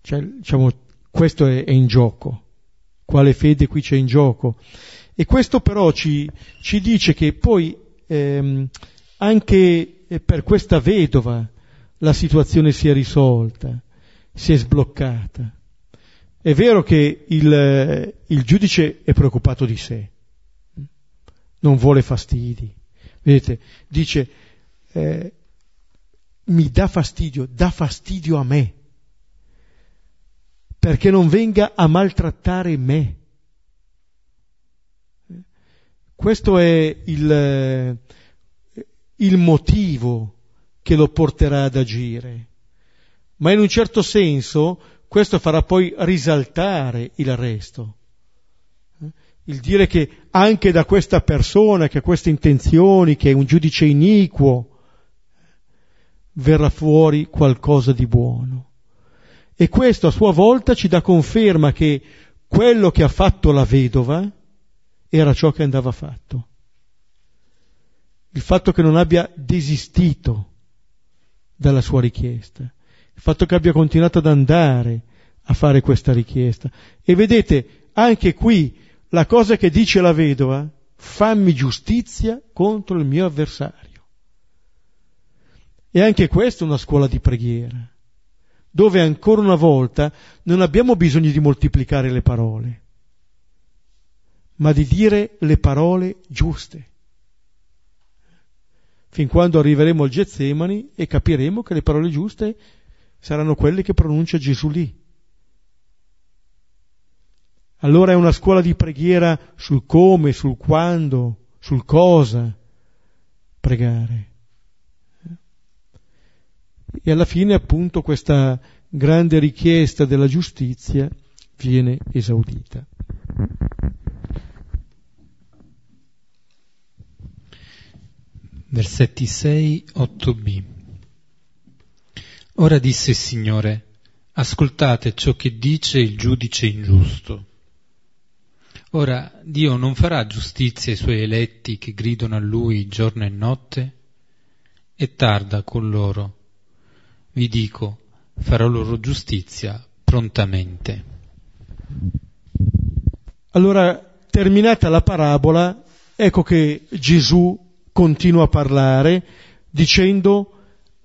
cioè, diciamo, questo è in gioco, quale fede qui c'è in gioco. E questo però ci dice che poi anche per questa vedova la situazione si è risolta, si è sbloccata. È vero che il giudice è preoccupato di sé, non vuole fastidi. Vedete, dice, mi dà fastidio a me, perché non venga a maltrattare me. Questo è il motivo che lo porterà ad agire. Ma in un certo senso questo farà poi risaltare il resto. Il dire che anche da questa persona che ha queste intenzioni, che è un giudice iniquo, verrà fuori qualcosa di buono. E questo a sua volta ci dà conferma che quello che ha fatto la vedova era ciò che andava fatto. Il fatto che non abbia desistito dalla sua richiesta, il fatto che abbia continuato ad andare a fare questa richiesta. E vedete, anche qui la cosa che dice la vedova: fammi giustizia contro il mio avversario. E anche questa è una scuola di preghiera, dove ancora una volta non abbiamo bisogno di moltiplicare le parole, ma di dire le parole giuste, fin quando arriveremo al Getsemani e capiremo che le parole giuste saranno quelle che pronuncia Gesù lì. Allora è una scuola di preghiera sul come, sul quando, sul cosa pregare. E alla fine, appunto, questa grande richiesta della giustizia viene esaudita. Versetti 6, 8b. Ora disse il Signore: ascoltate ciò che dice il giudice ingiusto. Ora Dio non farà giustizia ai suoi eletti che gridano a Lui giorno e notte? E tarda con loro. Vi dico, farò loro giustizia prontamente. Allora, terminata la parabola, ecco che Gesù continua a parlare dicendo: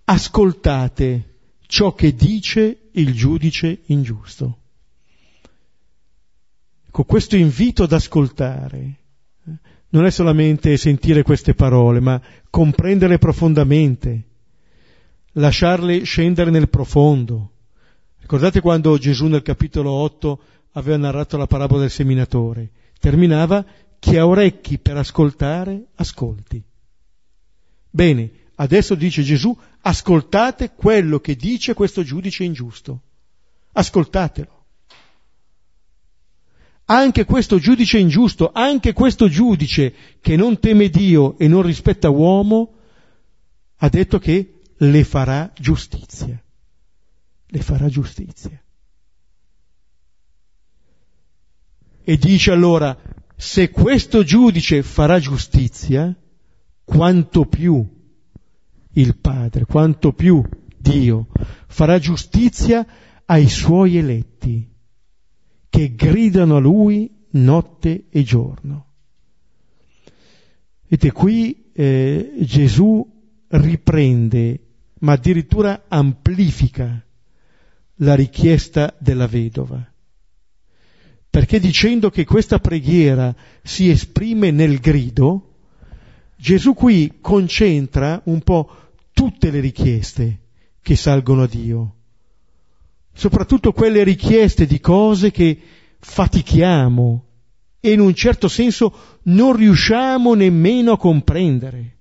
ascoltate ciò che dice il giudice ingiusto. Ecco, questo invito ad ascoltare non è solamente sentire queste parole, ma comprenderle profondamente, lasciarle scendere nel profondo. Ricordate quando Gesù nel capitolo 8 aveva narrato la parabola del seminatore? Terminava: chi ha orecchi per ascoltare, ascolti. Bene, adesso dice Gesù: ascoltate quello che dice questo giudice ingiusto. Ascoltatelo. Anche questo giudice ingiusto, anche questo giudice che non teme Dio e non rispetta uomo, ha detto che le farà giustizia. Le farà giustizia. E dice allora: se questo giudice farà giustizia, quanto più il Padre, quanto più Dio farà giustizia ai suoi eletti che gridano a Lui notte e giorno. Vedete, qui Gesù riprende, ma addirittura amplifica la richiesta della vedova, perché dicendo che questa preghiera si esprime nel grido, Gesù qui concentra un po' tutte le richieste che salgono a Dio, soprattutto quelle richieste di cose che fatichiamo e in un certo senso non riusciamo nemmeno a comprendere.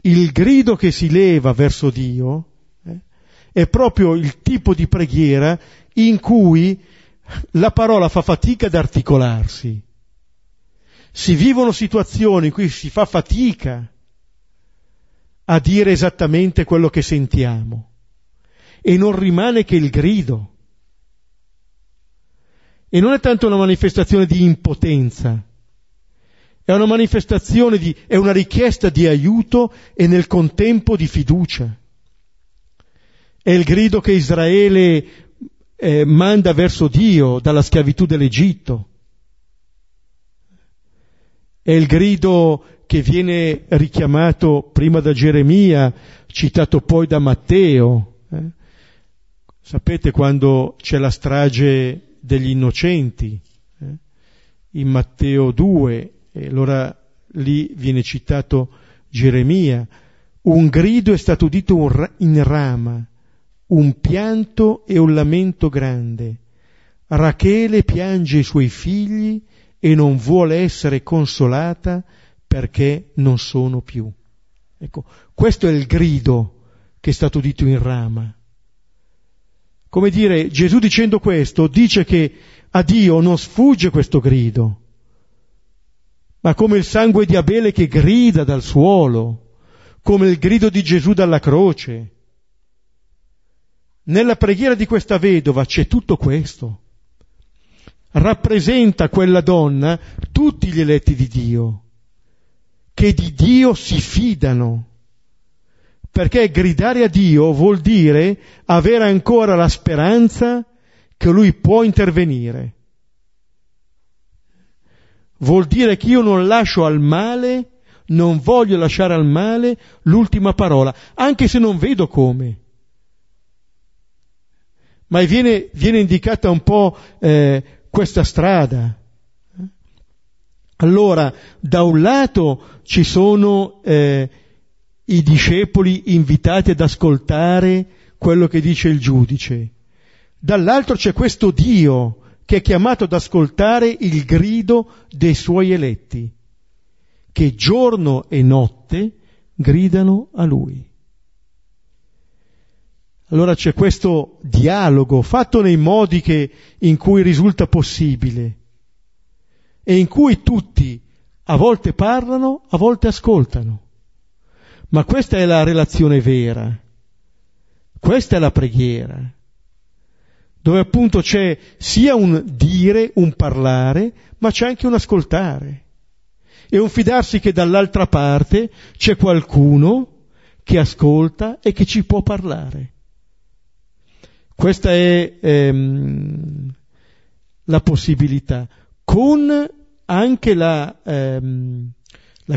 Il grido che si leva verso Dio è proprio il tipo di preghiera in cui la parola fa fatica ad articolarsi. Si vivono situazioni in cui si fa fatica a dire esattamente quello che sentiamo e non rimane che il grido. E non è tanto una manifestazione di impotenza, è una manifestazione di, è una richiesta di aiuto e nel contempo di fiducia. È il grido che Israele manda verso Dio dalla schiavitù dell'Egitto. È il grido che viene richiamato prima da Geremia, citato poi da Matteo. Sapete quando c'è la strage degli innocenti? In Matteo 2, e allora lì viene citato Geremia. Un grido è stato udito in Rama, un pianto e un lamento grande. Rachele piange i suoi figli e non vuole essere consolata perché non sono più. Ecco, questo è il grido che è stato udito in Rama. Come dire, Gesù dicendo questo dice che a Dio non sfugge questo grido, ma come il sangue di Abele che grida dal suolo, come il grido di Gesù dalla croce. Nella preghiera di questa vedova c'è tutto questo. Rappresenta quella donna tutti gli eletti di Dio, che di Dio si fidano, perché gridare a Dio vuol dire avere ancora la speranza che Lui può intervenire. Vuol dire che io non lascio al male, non voglio lasciare al male l'ultima parola, anche se non vedo come. Ma viene indicata un po' questa strada. Allora, da un lato ci sono i discepoli invitati ad ascoltare quello che dice il giudice. Dall'altro c'è questo Dio che è chiamato ad ascoltare il grido dei suoi eletti, che giorno e notte gridano a Lui. Allora c'è questo dialogo fatto nei modi in cui risulta possibile e in cui tutti a volte parlano, a volte ascoltano. Ma questa è la relazione vera, questa è la preghiera, dove appunto c'è sia un dire, un parlare, ma c'è anche un ascoltare e un fidarsi che dall'altra parte c'è qualcuno che ascolta e che ci può parlare. Questa è la possibilità, con anche la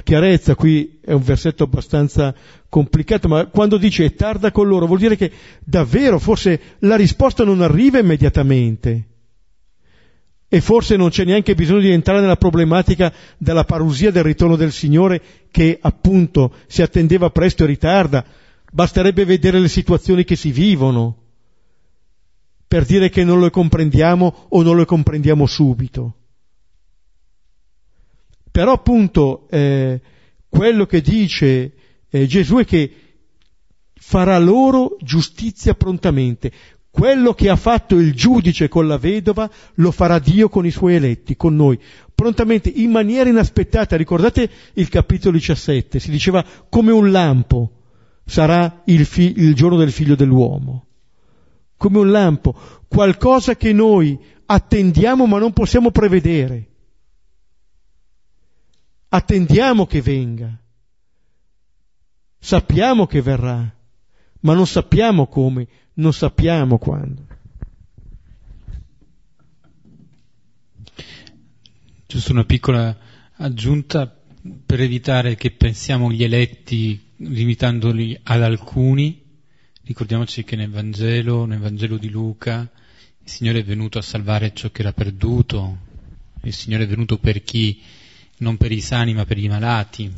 chiarezza. Qui è un versetto abbastanza complicato, ma quando dice è tarda con loro, vuol dire che davvero forse la risposta non arriva immediatamente e forse non c'è neanche bisogno di entrare nella problematica della parusia del ritorno del Signore, che appunto si attendeva presto e ritarda. Basterebbe vedere le situazioni che si vivono per dire che non lo comprendiamo o non lo comprendiamo subito. Però appunto quello che dice Gesù è che farà loro giustizia prontamente. Quello che ha fatto il giudice con la vedova lo farà Dio con i suoi eletti, con noi, prontamente, in maniera inaspettata. Ricordate il capitolo 17, si diceva come un lampo sarà il giorno del Figlio dell'uomo. Come un lampo, qualcosa che noi attendiamo ma non possiamo prevedere. Attendiamo che venga, sappiamo che verrà, ma non sappiamo come, non sappiamo quando. Giusto una piccola aggiunta, per evitare che pensiamo gli eletti limitandoli ad alcuni. Ricordiamoci che nel Vangelo di Luca, il Signore è venuto a salvare ciò che era perduto. Il Signore è venuto per chi? Non per i sani, ma per i malati.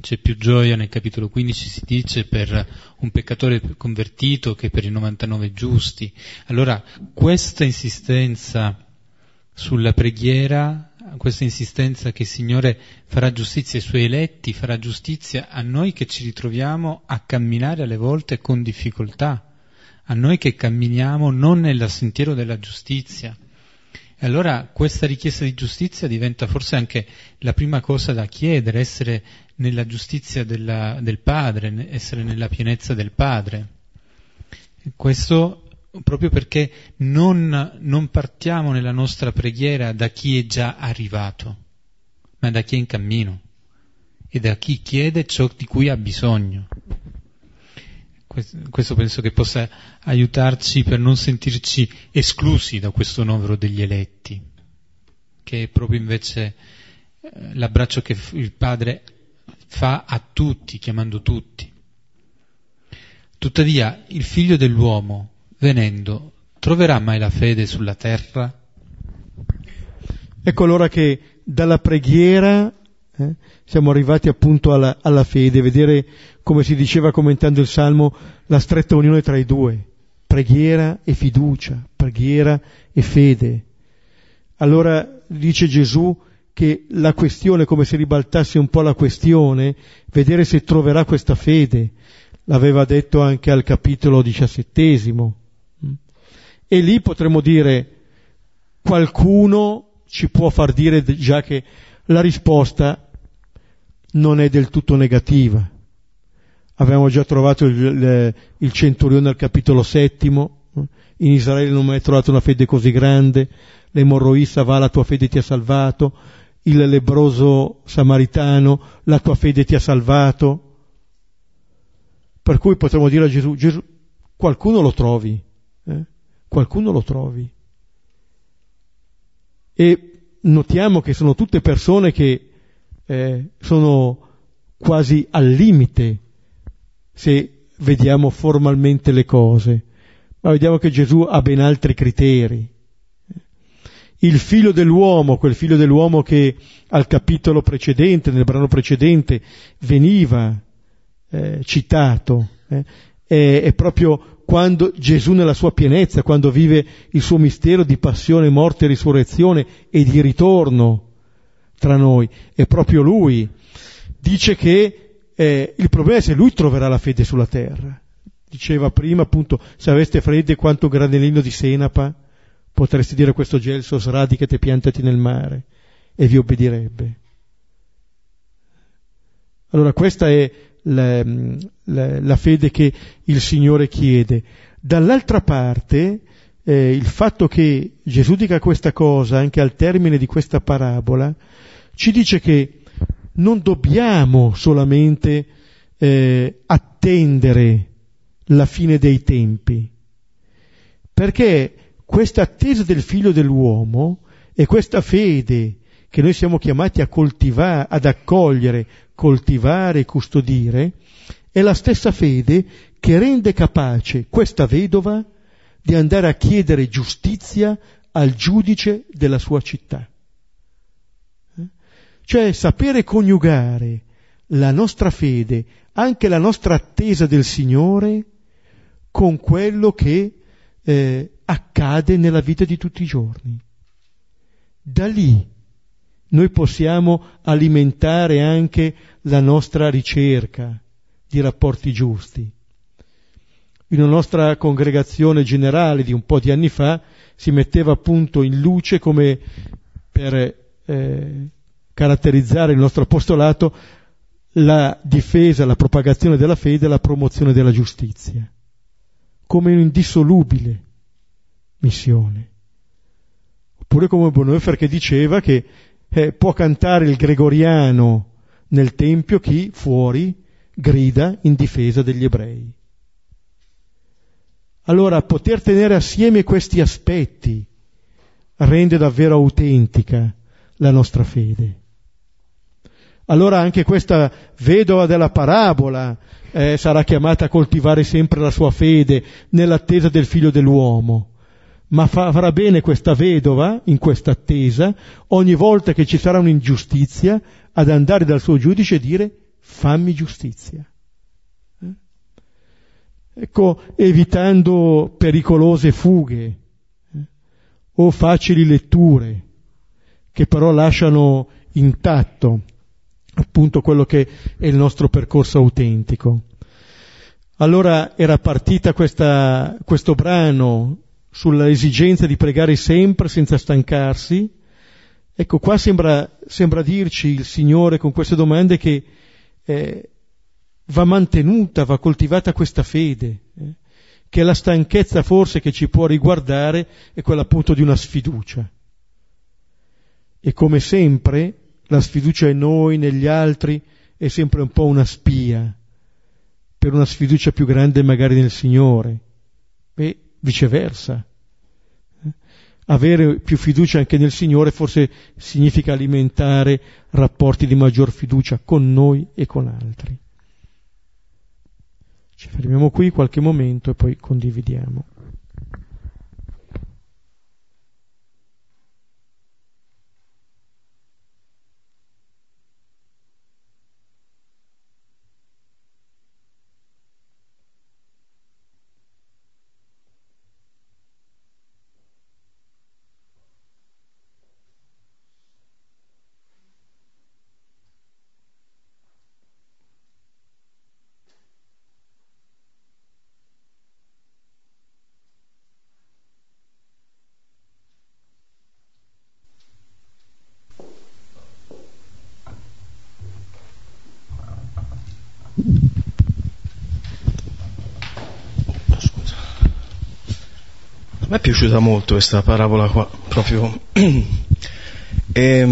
C'è più gioia, nel capitolo 15 si dice, per un peccatore convertito che per i 99 giusti. Allora, questa insistenza sulla preghiera, questa insistenza che il Signore farà giustizia ai Suoi eletti, farà giustizia a noi che ci ritroviamo a camminare alle volte con difficoltà, a noi che camminiamo non nel sentiero della giustizia. E allora questa richiesta di giustizia diventa forse anche la prima cosa da chiedere, essere nella giustizia del Padre, essere nella pienezza del Padre. Questo proprio perché non partiamo nella nostra preghiera da chi è già arrivato, ma da chi è in cammino e da chi chiede ciò di cui ha bisogno. Questo penso che possa aiutarci per non sentirci esclusi da questo novero degli eletti, che è proprio invece l'abbraccio che il Padre fa a tutti, chiamando tutti. Tuttavia, il Figlio dell'uomo, venendo, troverà mai la fede sulla terra? Ecco allora che dalla preghiera siamo arrivati appunto alla fede, vedere, come si diceva commentando il Salmo, la stretta unione tra i due, preghiera e fiducia, preghiera e fede. Allora dice Gesù che la questione, come se ribaltasse un po' la questione, vedere se troverà questa fede, l'aveva detto anche al capitolo 17, e lì potremmo dire qualcuno ci può far dire già che la risposta non è del tutto negativa. Avevamo già trovato il centurione al capitolo 7, in Israele non mi hai trovato una fede così grande, l'emorroista va, la tua fede ti ha salvato, il lebbroso samaritano, la tua fede ti ha salvato. Per cui potremmo dire a Gesù, qualcuno lo trovi, qualcuno lo trovi. E notiamo che sono tutte persone che sono quasi al limite, se vediamo formalmente le cose, ma vediamo che Gesù ha ben altri criteri. Il figlio dell'uomo, quel figlio dell'uomo che al capitolo precedente, nel brano precedente, veniva citato, è proprio quando Gesù nella sua pienezza, quando vive il suo mistero di passione, morte, risurrezione e di ritorno tra noi, è proprio lui. Dice che il problema è se lui troverà la fede sulla terra. Diceva prima appunto, se aveste fredde quanto granellino di senapa, potresti dire a questo gelso sradicati e piantati nel mare, e vi obbedirebbe. Allora questa è la fede che il Signore chiede. Dall'altra parte il fatto che Gesù dica questa cosa anche al termine di questa parabola ci dice che non dobbiamo solamente attendere la fine dei tempi, perché questa attesa del Figlio dell'uomo e questa fede che noi siamo chiamati a coltivare, ad accogliere, coltivare e custodire, è la stessa fede che rende capace questa vedova di andare a chiedere giustizia al giudice della sua città. Cioè sapere coniugare la nostra fede, anche la nostra attesa del Signore, con quello che accade nella vita di tutti i giorni. Da lì noi possiamo alimentare anche la nostra ricerca di rapporti giusti. In una nostra congregazione generale di un po' di anni fa si metteva appunto in luce, come per caratterizzare il nostro apostolato, la difesa, la propagazione della fede e la promozione della giustizia, come un'indissolubile missione. Oppure come Bonhoeffer, che diceva che può cantare il gregoriano nel tempio chi fuori grida in difesa degli ebrei. Allora poter tenere assieme questi aspetti rende davvero autentica la nostra fede. Allora anche questa vedova della parabola sarà chiamata a coltivare sempre la sua fede nell'attesa del Figlio dell'uomo, ma farà bene questa vedova in questa attesa, ogni volta che ci sarà un'ingiustizia, ad andare dal suo giudice e dire fammi giustizia. Ecco, evitando pericolose fughe o facili letture che però lasciano intatto appunto quello che è il nostro percorso autentico. Allora era partita questo brano sulla esigenza di pregare sempre senza stancarsi, ecco qua sembra dirci il Signore con queste domande che va mantenuta, va coltivata questa fede, che la stanchezza forse che ci può riguardare è quella appunto di una sfiducia. E come sempre la sfiducia in noi, negli altri, è sempre un po' una spia per una sfiducia più grande magari nel Signore, e viceversa. Avere più fiducia anche nel Signore forse significa alimentare rapporti di maggior fiducia con noi e con altri. Ci fermiamo qui qualche momento e poi condividiamo. Mi è piaciuta molto questa parabola qua, proprio è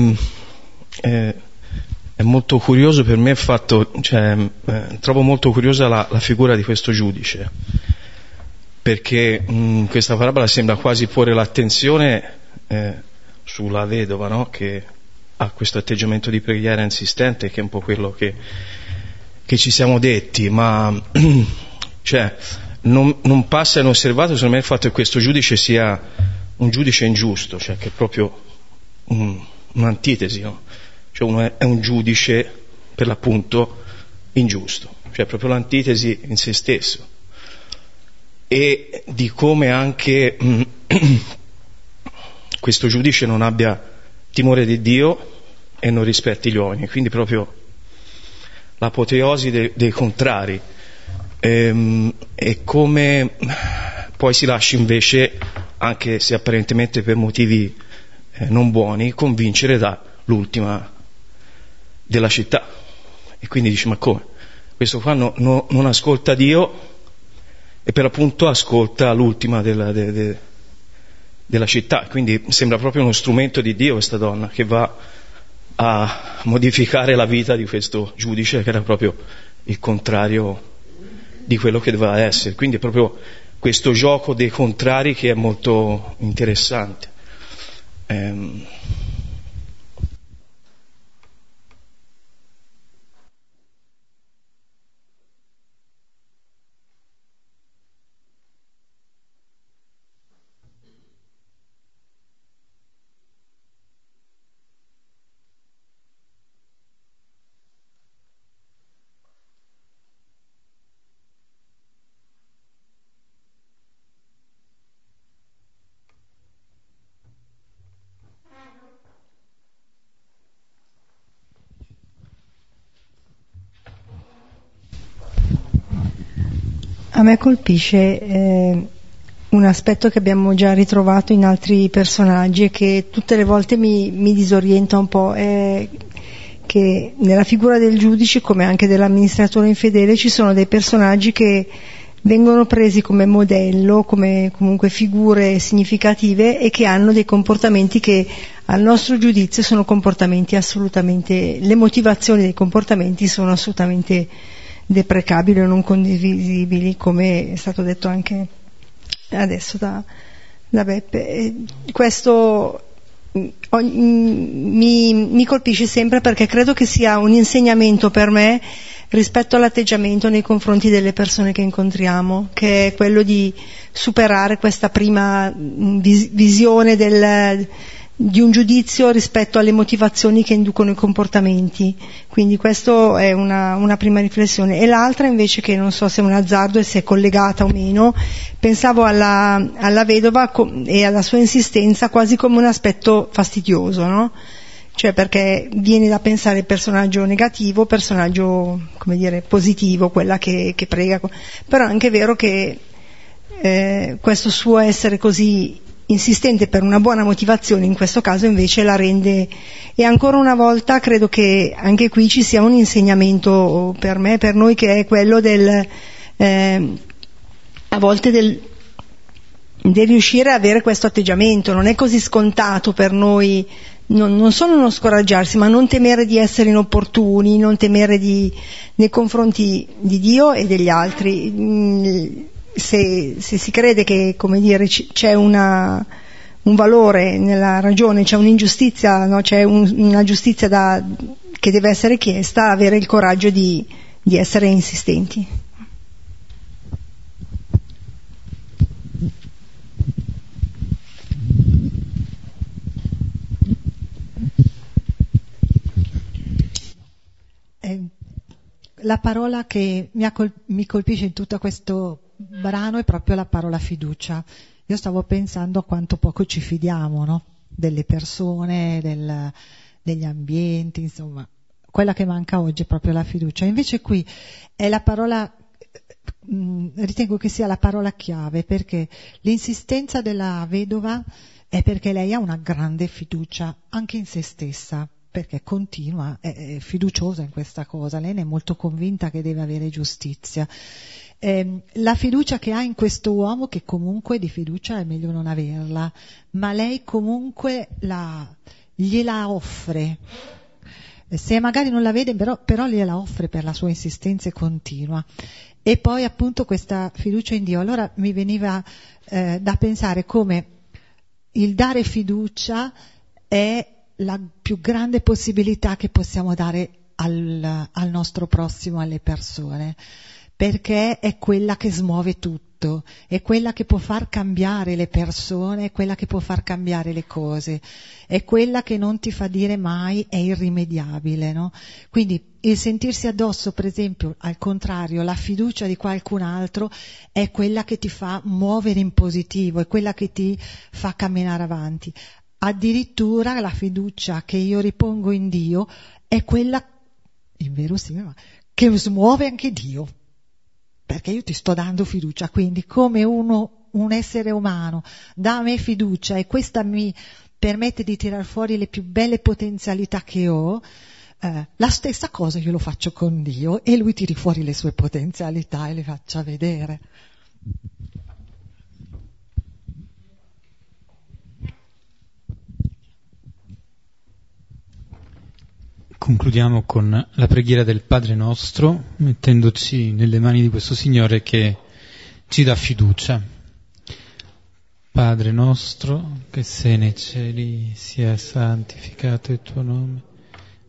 molto curioso per me il fatto, trovo molto curiosa la figura di questo giudice, perché questa parabola sembra quasi porre l'attenzione sulla vedova, no? Che ha questo atteggiamento di preghiera insistente, che è un po' quello che ci siamo detti, ma non passa inosservato, secondo me, il fatto che questo giudice sia un giudice ingiusto, cioè che è proprio un'antitesi, no? Cioè uno è un giudice per l'appunto ingiusto, cioè proprio l'antitesi in se stesso, e di come anche questo giudice non abbia timore di Dio e non rispetti gli uomini, quindi proprio l'apoteosi dei contrari. E come poi si lascia invece, anche se apparentemente per motivi non buoni, convincere dall'ultima della città, e quindi dici: ma come? Questo qua non ascolta Dio e per appunto ascolta l'ultima della città, quindi sembra proprio uno strumento di Dio questa donna, che va a modificare la vita di questo giudice che era proprio il contrario di quello che doveva essere. Quindi è proprio questo gioco dei contrari che è molto interessante. A me colpisce un aspetto che abbiamo già ritrovato in altri personaggi e che tutte le volte mi disorienta un po', che nella figura del giudice, come anche dell'amministratore infedele, ci sono dei personaggi che vengono presi come modello, come comunque figure significative, e che hanno dei comportamenti che al nostro giudizio sono comportamenti assolutamente, le motivazioni dei comportamenti sono assolutamente deprecabili o non condivisibili, come è stato detto anche adesso da Beppe. E questo mi colpisce sempre, perché credo che sia un insegnamento per me rispetto all'atteggiamento nei confronti delle persone che incontriamo, che è quello di superare questa prima visione di un giudizio rispetto alle motivazioni che inducono i comportamenti. Quindi questo è una prima riflessione. E l'altra invece, che non so se è un azzardo e se è collegata o meno, pensavo alla vedova e alla sua insistenza quasi come un aspetto fastidioso, no? Cioè, perché viene da pensare personaggio negativo, personaggio, come dire, positivo, quella che prega, però è anche vero che questo suo essere così insistente per una buona motivazione in questo caso invece la rende, e ancora una volta credo che anche qui ci sia un insegnamento per me, per noi, che è quello del a volte del riuscire a avere questo atteggiamento. Non è così scontato per noi, non solo non scoraggiarsi, ma non temere di essere inopportuni, non temere nei confronti di Dio e degli altri. Se si crede che, come dire, c'è un valore nella ragione, c'è un'ingiustizia, no? C'è una giustizia che deve essere chiesta, avere il coraggio di essere insistenti. La parola che mi colpisce in tutto questo brano è proprio la parola fiducia. Io stavo pensando a quanto poco ci fidiamo, no? Delle persone, degli ambienti, insomma. Quella che manca oggi è proprio la fiducia. Invece qui è la parola, ritengo che sia la parola chiave, perché l'insistenza della vedova è perché lei ha una grande fiducia anche in se stessa, perché continua, è fiduciosa in questa cosa, lei ne è molto convinta che deve avere giustizia. La fiducia che ha in questo uomo, che comunque di fiducia è meglio non averla, ma lei comunque gliela offre, se magari non la vede, però gliela offre per la sua insistenza continua. E poi appunto questa fiducia in Dio. Allora mi veniva da pensare come il dare fiducia è la più grande possibilità che possiamo dare al nostro prossimo, alle persone, perché è quella che smuove tutto, è quella che può far cambiare le persone, è quella che può far cambiare le cose, è quella che non ti fa dire mai è irrimediabile, no? Quindi il sentirsi addosso, per esempio, al contrario, la fiducia di qualcun altro è quella che ti fa muovere in positivo, è quella che ti fa camminare avanti. Addirittura la fiducia che io ripongo in Dio è quella, inverosimile, ma che smuove anche Dio, perché io ti sto dando fiducia. Quindi come un essere umano dà a me fiducia e questa mi permette di tirar fuori le più belle potenzialità che ho, la stessa cosa io lo faccio con Dio e Lui tiri fuori le sue potenzialità e le faccia vedere. Concludiamo con la preghiera del Padre nostro, mettendoci nelle mani di questo Signore che ci dà fiducia. Padre nostro, che sei nei cieli, sia santificato il tuo nome,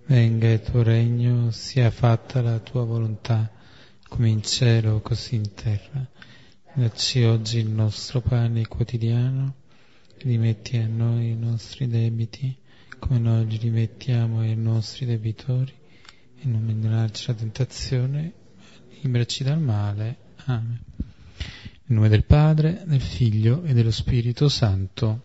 venga il tuo regno, sia fatta la tua volontà, come in cielo, così in terra. Dacci oggi il nostro pane quotidiano, rimetti a noi i nostri debiti, come noi li rimettiamo ai nostri debitori, e non menarci la tentazione, liberaci dal male. Amen. Nel nome del Padre, del Figlio e dello Spirito Santo.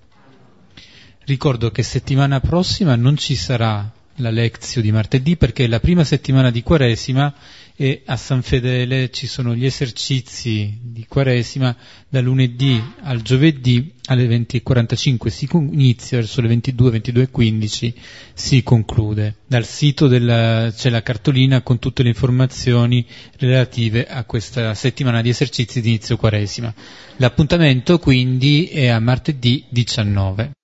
Ricordo che settimana prossima non ci sarà la lezione di martedì, perché è la prima settimana di Quaresima e a San Fedele ci sono gli esercizi di Quaresima da lunedì al giovedì alle 20:45 si inizia, verso le 22:15 si conclude. Dal sito c'è la cartolina con tutte le informazioni relative a questa settimana di esercizi di inizio Quaresima. L'appuntamento quindi è a martedì 19.